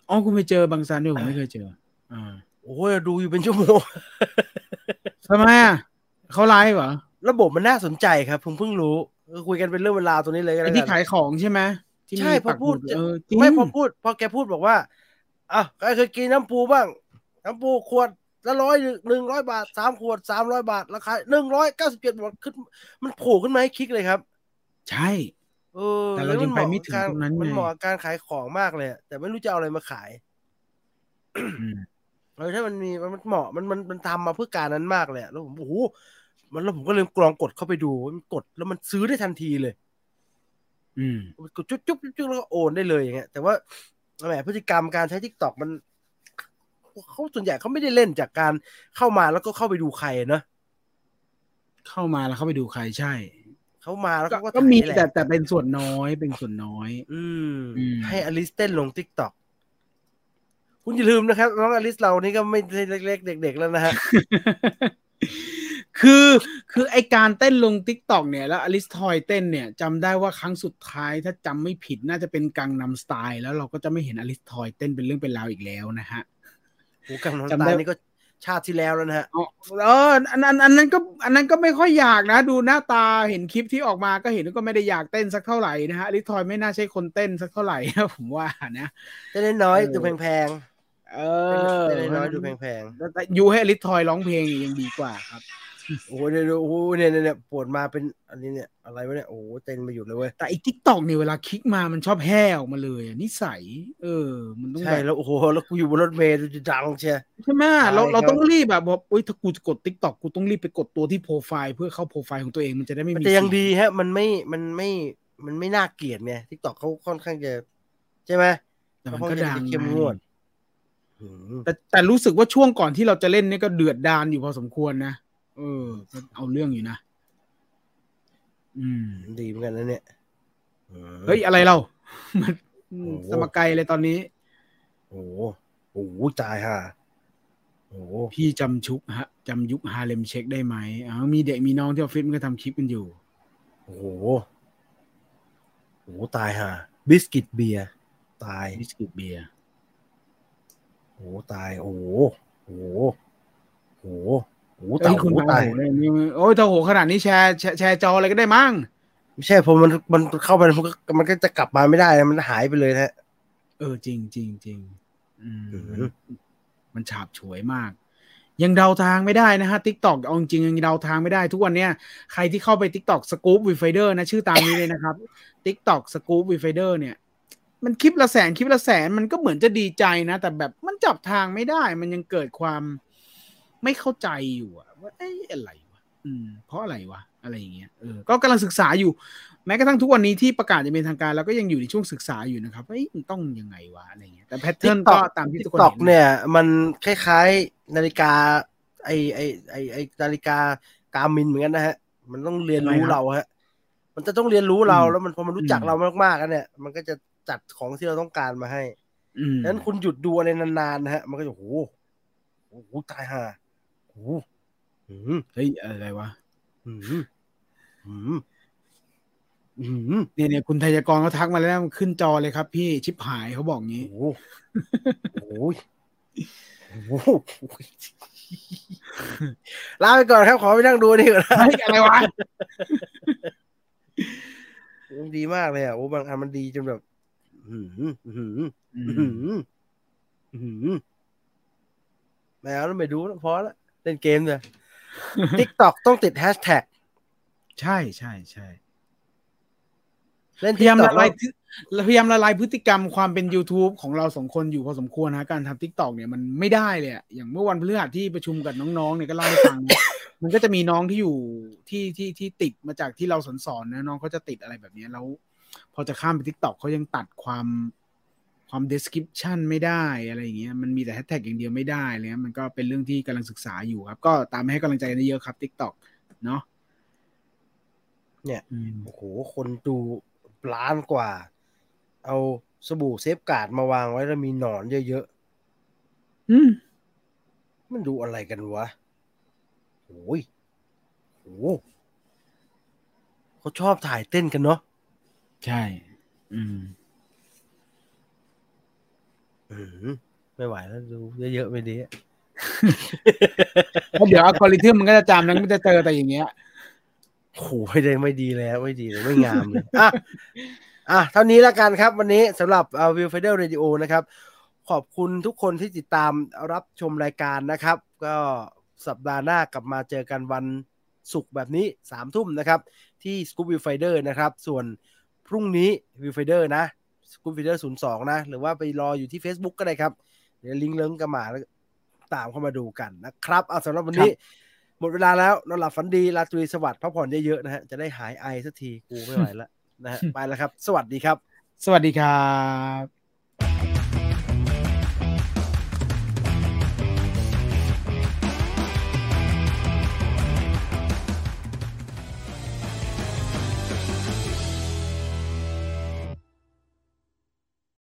อ๋อคุณไปเจอบางซันด้วยผมไม่เคยเจออ่าโอ้ยดูอยู่เป็นชั่วโมงทำไมอ่ะเขาไลฟ์เหรอระบบมันน่าสนใจครับผมเพิ่งรู้คุยกันเป็นเรื่องเวลาตัวนี้เลยกันที่ขายของใช่ไหมใช่พอพูดไม่พอพูดพอแกพูดบอกว่าอ่ะใครเคยกินน้ำปูบ้างน้ำปูขวดละร้อยหนึ่งร้อยบาทสามขวดสามร้อยบาทราคาหนึ่งร้อยเก้าสิบเจ็ดบาทขึ้นมันโผล่ขึ้นมาให้คลิกเลยครับใช่เออแต่เรายังไปไม่ถึงตรงนั้นมันเหมาะกับการขายของมากเลยแต่ไม่รู้จะเอาอะไรมาขายเออถ้ามันมีมันเหมาะมันมันมันทำมาเพื่อการนั้นมากเลยแล้วผมโอ้โหมันแล้วผมก็เลยกรองกดเข้าไปดูมันกดแล้วมันซื้อได้ทันทีเลยอืมกดจุ๊บจุ๊บจุ๊บแล้วก็โอนได้เลยอย่างเงี้ยแต่ว่าแหมพฤติกรรมการใช้ TikTok มันเขาส่วนใหญ่เขาไม่ได้เล่นจากการเข้ามาแล้วก็เข้าไปดูใครเนอะเข้ามาแล้วเข้าไปดูใครใช่ เขามาแล้วก็ก็มีแต่แต่เป็นส่วนน้อยเป็นส่วนน้อยอืมให้อลิสเต้นลง TikTok คุณอย่าลืมนะครับน้องอลิสเรานี่ก็ไม่ใช่เล็กๆเด็กๆแล้วนะฮะคือคือไอการเต้นลง TikTok เนี่ยแล้วอลิสทอยเต้นเนี่ยจำได้ว่าครั้งสุดท้ายถ้าจำไม่ผิดน่าจะเป็นกังนัมสไตล์แล้วเราก็จะไม่เห็นอลิสทอยเต้นเป็นเรื่องเป็นราวอีกแล้วนะฮะโหกังนัมสไตล์นี่ก็ชาติที่แล้วแล้วนะฮะเอออันนั้นอันนั้นก็อันนั้นก็ไม่ค่อยอยากนะดูหน้าตาเห็นคลิปที่ออกมาก็เห็นก็ไม่ได้อยากเต้นสักเท่าไหร่นะฮะอลิสทอยไม่น่าใช่คนเต้นสักเท่าไหร่นะผมว่านะเต้นน้อยดูแพงๆเออเต้นน้อยดูแพงๆอยู่ให้อลิสทอยร้องเพลงยังดีกว่าครับโอ้โหเนี่ยโอ้โหเนี่ยเนี่ยปวดมาเป็นอันนี้เนี่ยอะไรวะเนี่ยโอ้เต้นมาหยุดเลยเว้ยแต่ไอ้ TikTok เนี่ยเวลาคลิกมามันชอบแห่ออกมาเลยนิสัยเออมันต้องใช่แล้วโอ้โหแล้วกูอยู่บนรถเมล์จะดังใช่ใช่ไหมเราเราต้องรีบแบบบอกอุ้ยถ้ากูจะกด TikTok กูต้องรีบไปกดตัวที่โปรไฟล์เพื่อเข้าโปรไฟล์ของตัวเองมันจะได้ไม่มีแต่ยังดีฮะมันไม่มันไม่มันไม่น่าเกลียดไง TikTok เขาค่อนข้างจะใช่ไหมแต่มันก็ดังเข้มงวดแต่แต่รู้สึกว่าช่วงก่อนที่เราจะเล่นเนี่ยก็เดือดดาลอยู่พอสมควรนะเออเอาเรื่องอยู่นะอืมดีเหมือนกันนะเนี่ยเฮ้ยอะไรเราสมการเลยตอนนี้โอ้โหโอ้โหจ่ายฮะโอ้พี่จำชุกฮะจำยุคฮาเลมเช็คได้ไหมอ้าวมีเด็กมีน้องที่ออฟฟิศมันก็ทำคลิปกันอยู่โอ้โหโอ้โหตายฮะบิสกิตเบียร์ตายบิสกิตเบียร์โอ้ตายโอ้โหโอ้โหโอ้ตาโหตายโอ้ยตาโหขนาดนี้แชร์แชร์จออะไรก็ได้มั้งไม่ใช่ผมมันมันเข้าไปมันก็มันก็จะกลับมาไม่ได้มันหายไปเลยนะเออจริงจริงจริงมันฉาบฉวยมากยังเดาทางไม่ได้นะฮะ TikTok เอาจริงยังเดาทางไม่ได้ทุกวันเนี้ยใครที่เข้าไป TikTok Scoop with Finder นะชื่อตามนี้เลยนะครับ TikTok Scoop with Finder เนี่ยมันคลิปละแสนคลิปละแสนมันก็เหมือนจะดีใจนะแต่แบบมันจับทางไม่ได้มันยังเกิดความไม่เข้าใจอยู่อะว่าไอ้อะไรวะอืมเพราะอะไรวะอะไรอย่างเงี้ยเออก็กำลังศึกษาอยู่แม้กระทั่งทุกวันนี้ที่ประกาศจะเป็นทางการเราก็ยังอยู่ในช่วงศึกษาอยู่นะครับเอ้ยต้องยังไงวะอะไรเงี้ยแต่แพทเทิร์นก็ตามที่ทุกคนเห็น TikTok เนี่ยมันคล้ายๆนาฬิกาไอ้ไอ้ไอ้ไอ้นาฬิกาการ์มินเหมือนกันนะฮะมันต้องเรียนรู้เราฮะมันจะต้องเรียนรู้เราแล้วมันพอมันรู้จักเรามากๆแล้วเนี่ยมันก็จะจัดของที่เราต้องการมาให้ดังนั้นคุณหยุดดูอะไรนานๆนะฮะมันก็จะโหโหตายห่าโอ้หืมเฮ้ยอะไรวะหืมหืมหืมเนี่ยเนี่ยคุณไทยกรเขาทักมาแล้วมันขึ้นจอเลยครับพี่ชิบหายเขาบอกงี้โอ้โหโอ้โหลาไปก่อนครับขอไปนั่งดูนี่ก่อนนะอะไรวะมันดีมากเลยอ่ะโอ้บางอันมันดีจนแบบหืมหืมหืมหืมแมวแล้วไม่ดูแล้วพอแล้วเล่นเกมเลย TikTok ต้องติดแฮชแท็กใช่ใช่ใช่เล่นพยายามละลายพยายามละลายพฤติกรรมความเป็น YouTube ของเราสองคนอยู่พอสมควรนะการทำ TikTok เนี่ยมันไม่ได้เลยอย่างเมื่อวันพฤหัสที่ประชุมกับน้องๆเนี่ยก็เล่าให้ฟัง มันก็จะมีน้องที่อยู่ที่ที่ที่ติดมาจากที่เราสอนสอนนะน้องเขาจะติดอะไรแบบนี้แล้วพอจะข้ามไป TikTok เขายังตัดความความ description ไม่ได้อะไรอย่างเงี้ยมันมีแต่ hashtag อย่างเดียวไม่ได้เลยมันก็เป็นเรื่องที่กำลังศึกษาอยู่ครับก็ตามไปให้กำลังใจกันเยอะครับ TikTok เนาะเนี่ยโอ้โหคนดูล้านกว่าเอาสบู่เซฟการ์ดมาวางไว้แล้วมีหนอนเยอะๆอืมมันดูอะไรกันวะโอ้ยโอ้เขาชอบถ่ายเต้นกันเนาะใช่อืมไม่ไหวแล้วดูเยอะๆไปดิเดี๋ยวอัลกอริทึมมันก็จะจำนั้นมันจะเจอแต่อย่างเงี้ยโหไม่ได้ไม่ดีแล้วไม่ดีเลยไม่งามเลยอ่ะอ่ะเท่านี้ละกันครับวันนี้สำหรับวิวไฟเดอร์เรดิโอนะครับขอบคุณทุกคนที่ติดตามรับชมรายการนะครับก็สัปดาห์หน้ากลับมาเจอกันวันศุกร์แบบนี้สามทุ่มนะครับที่สกู๊ปวิวไฟเดอร์นะครับส่วนพรุ่งนี้วิวไฟเดอร์นะคุณฟีเดอร์ศูนย์สองนะหรือว่าไปรออยู่ที่ Facebook ก็ได้ครับเดี๋ยวลิงก์เลิงกันมาแล้วตามเข้ามาดูกันนะครับเอาสำหรับวันนี้หมดเวลาแล้วนอนหลับฝันดีราตรีสวัสดิ์พักผ่อนเยอะๆนะฮะจะได้หายไอสักทีกูไม่ไหวแล้วนะฮะไปแล้วครับสวัสดีครับสวัสดีครับ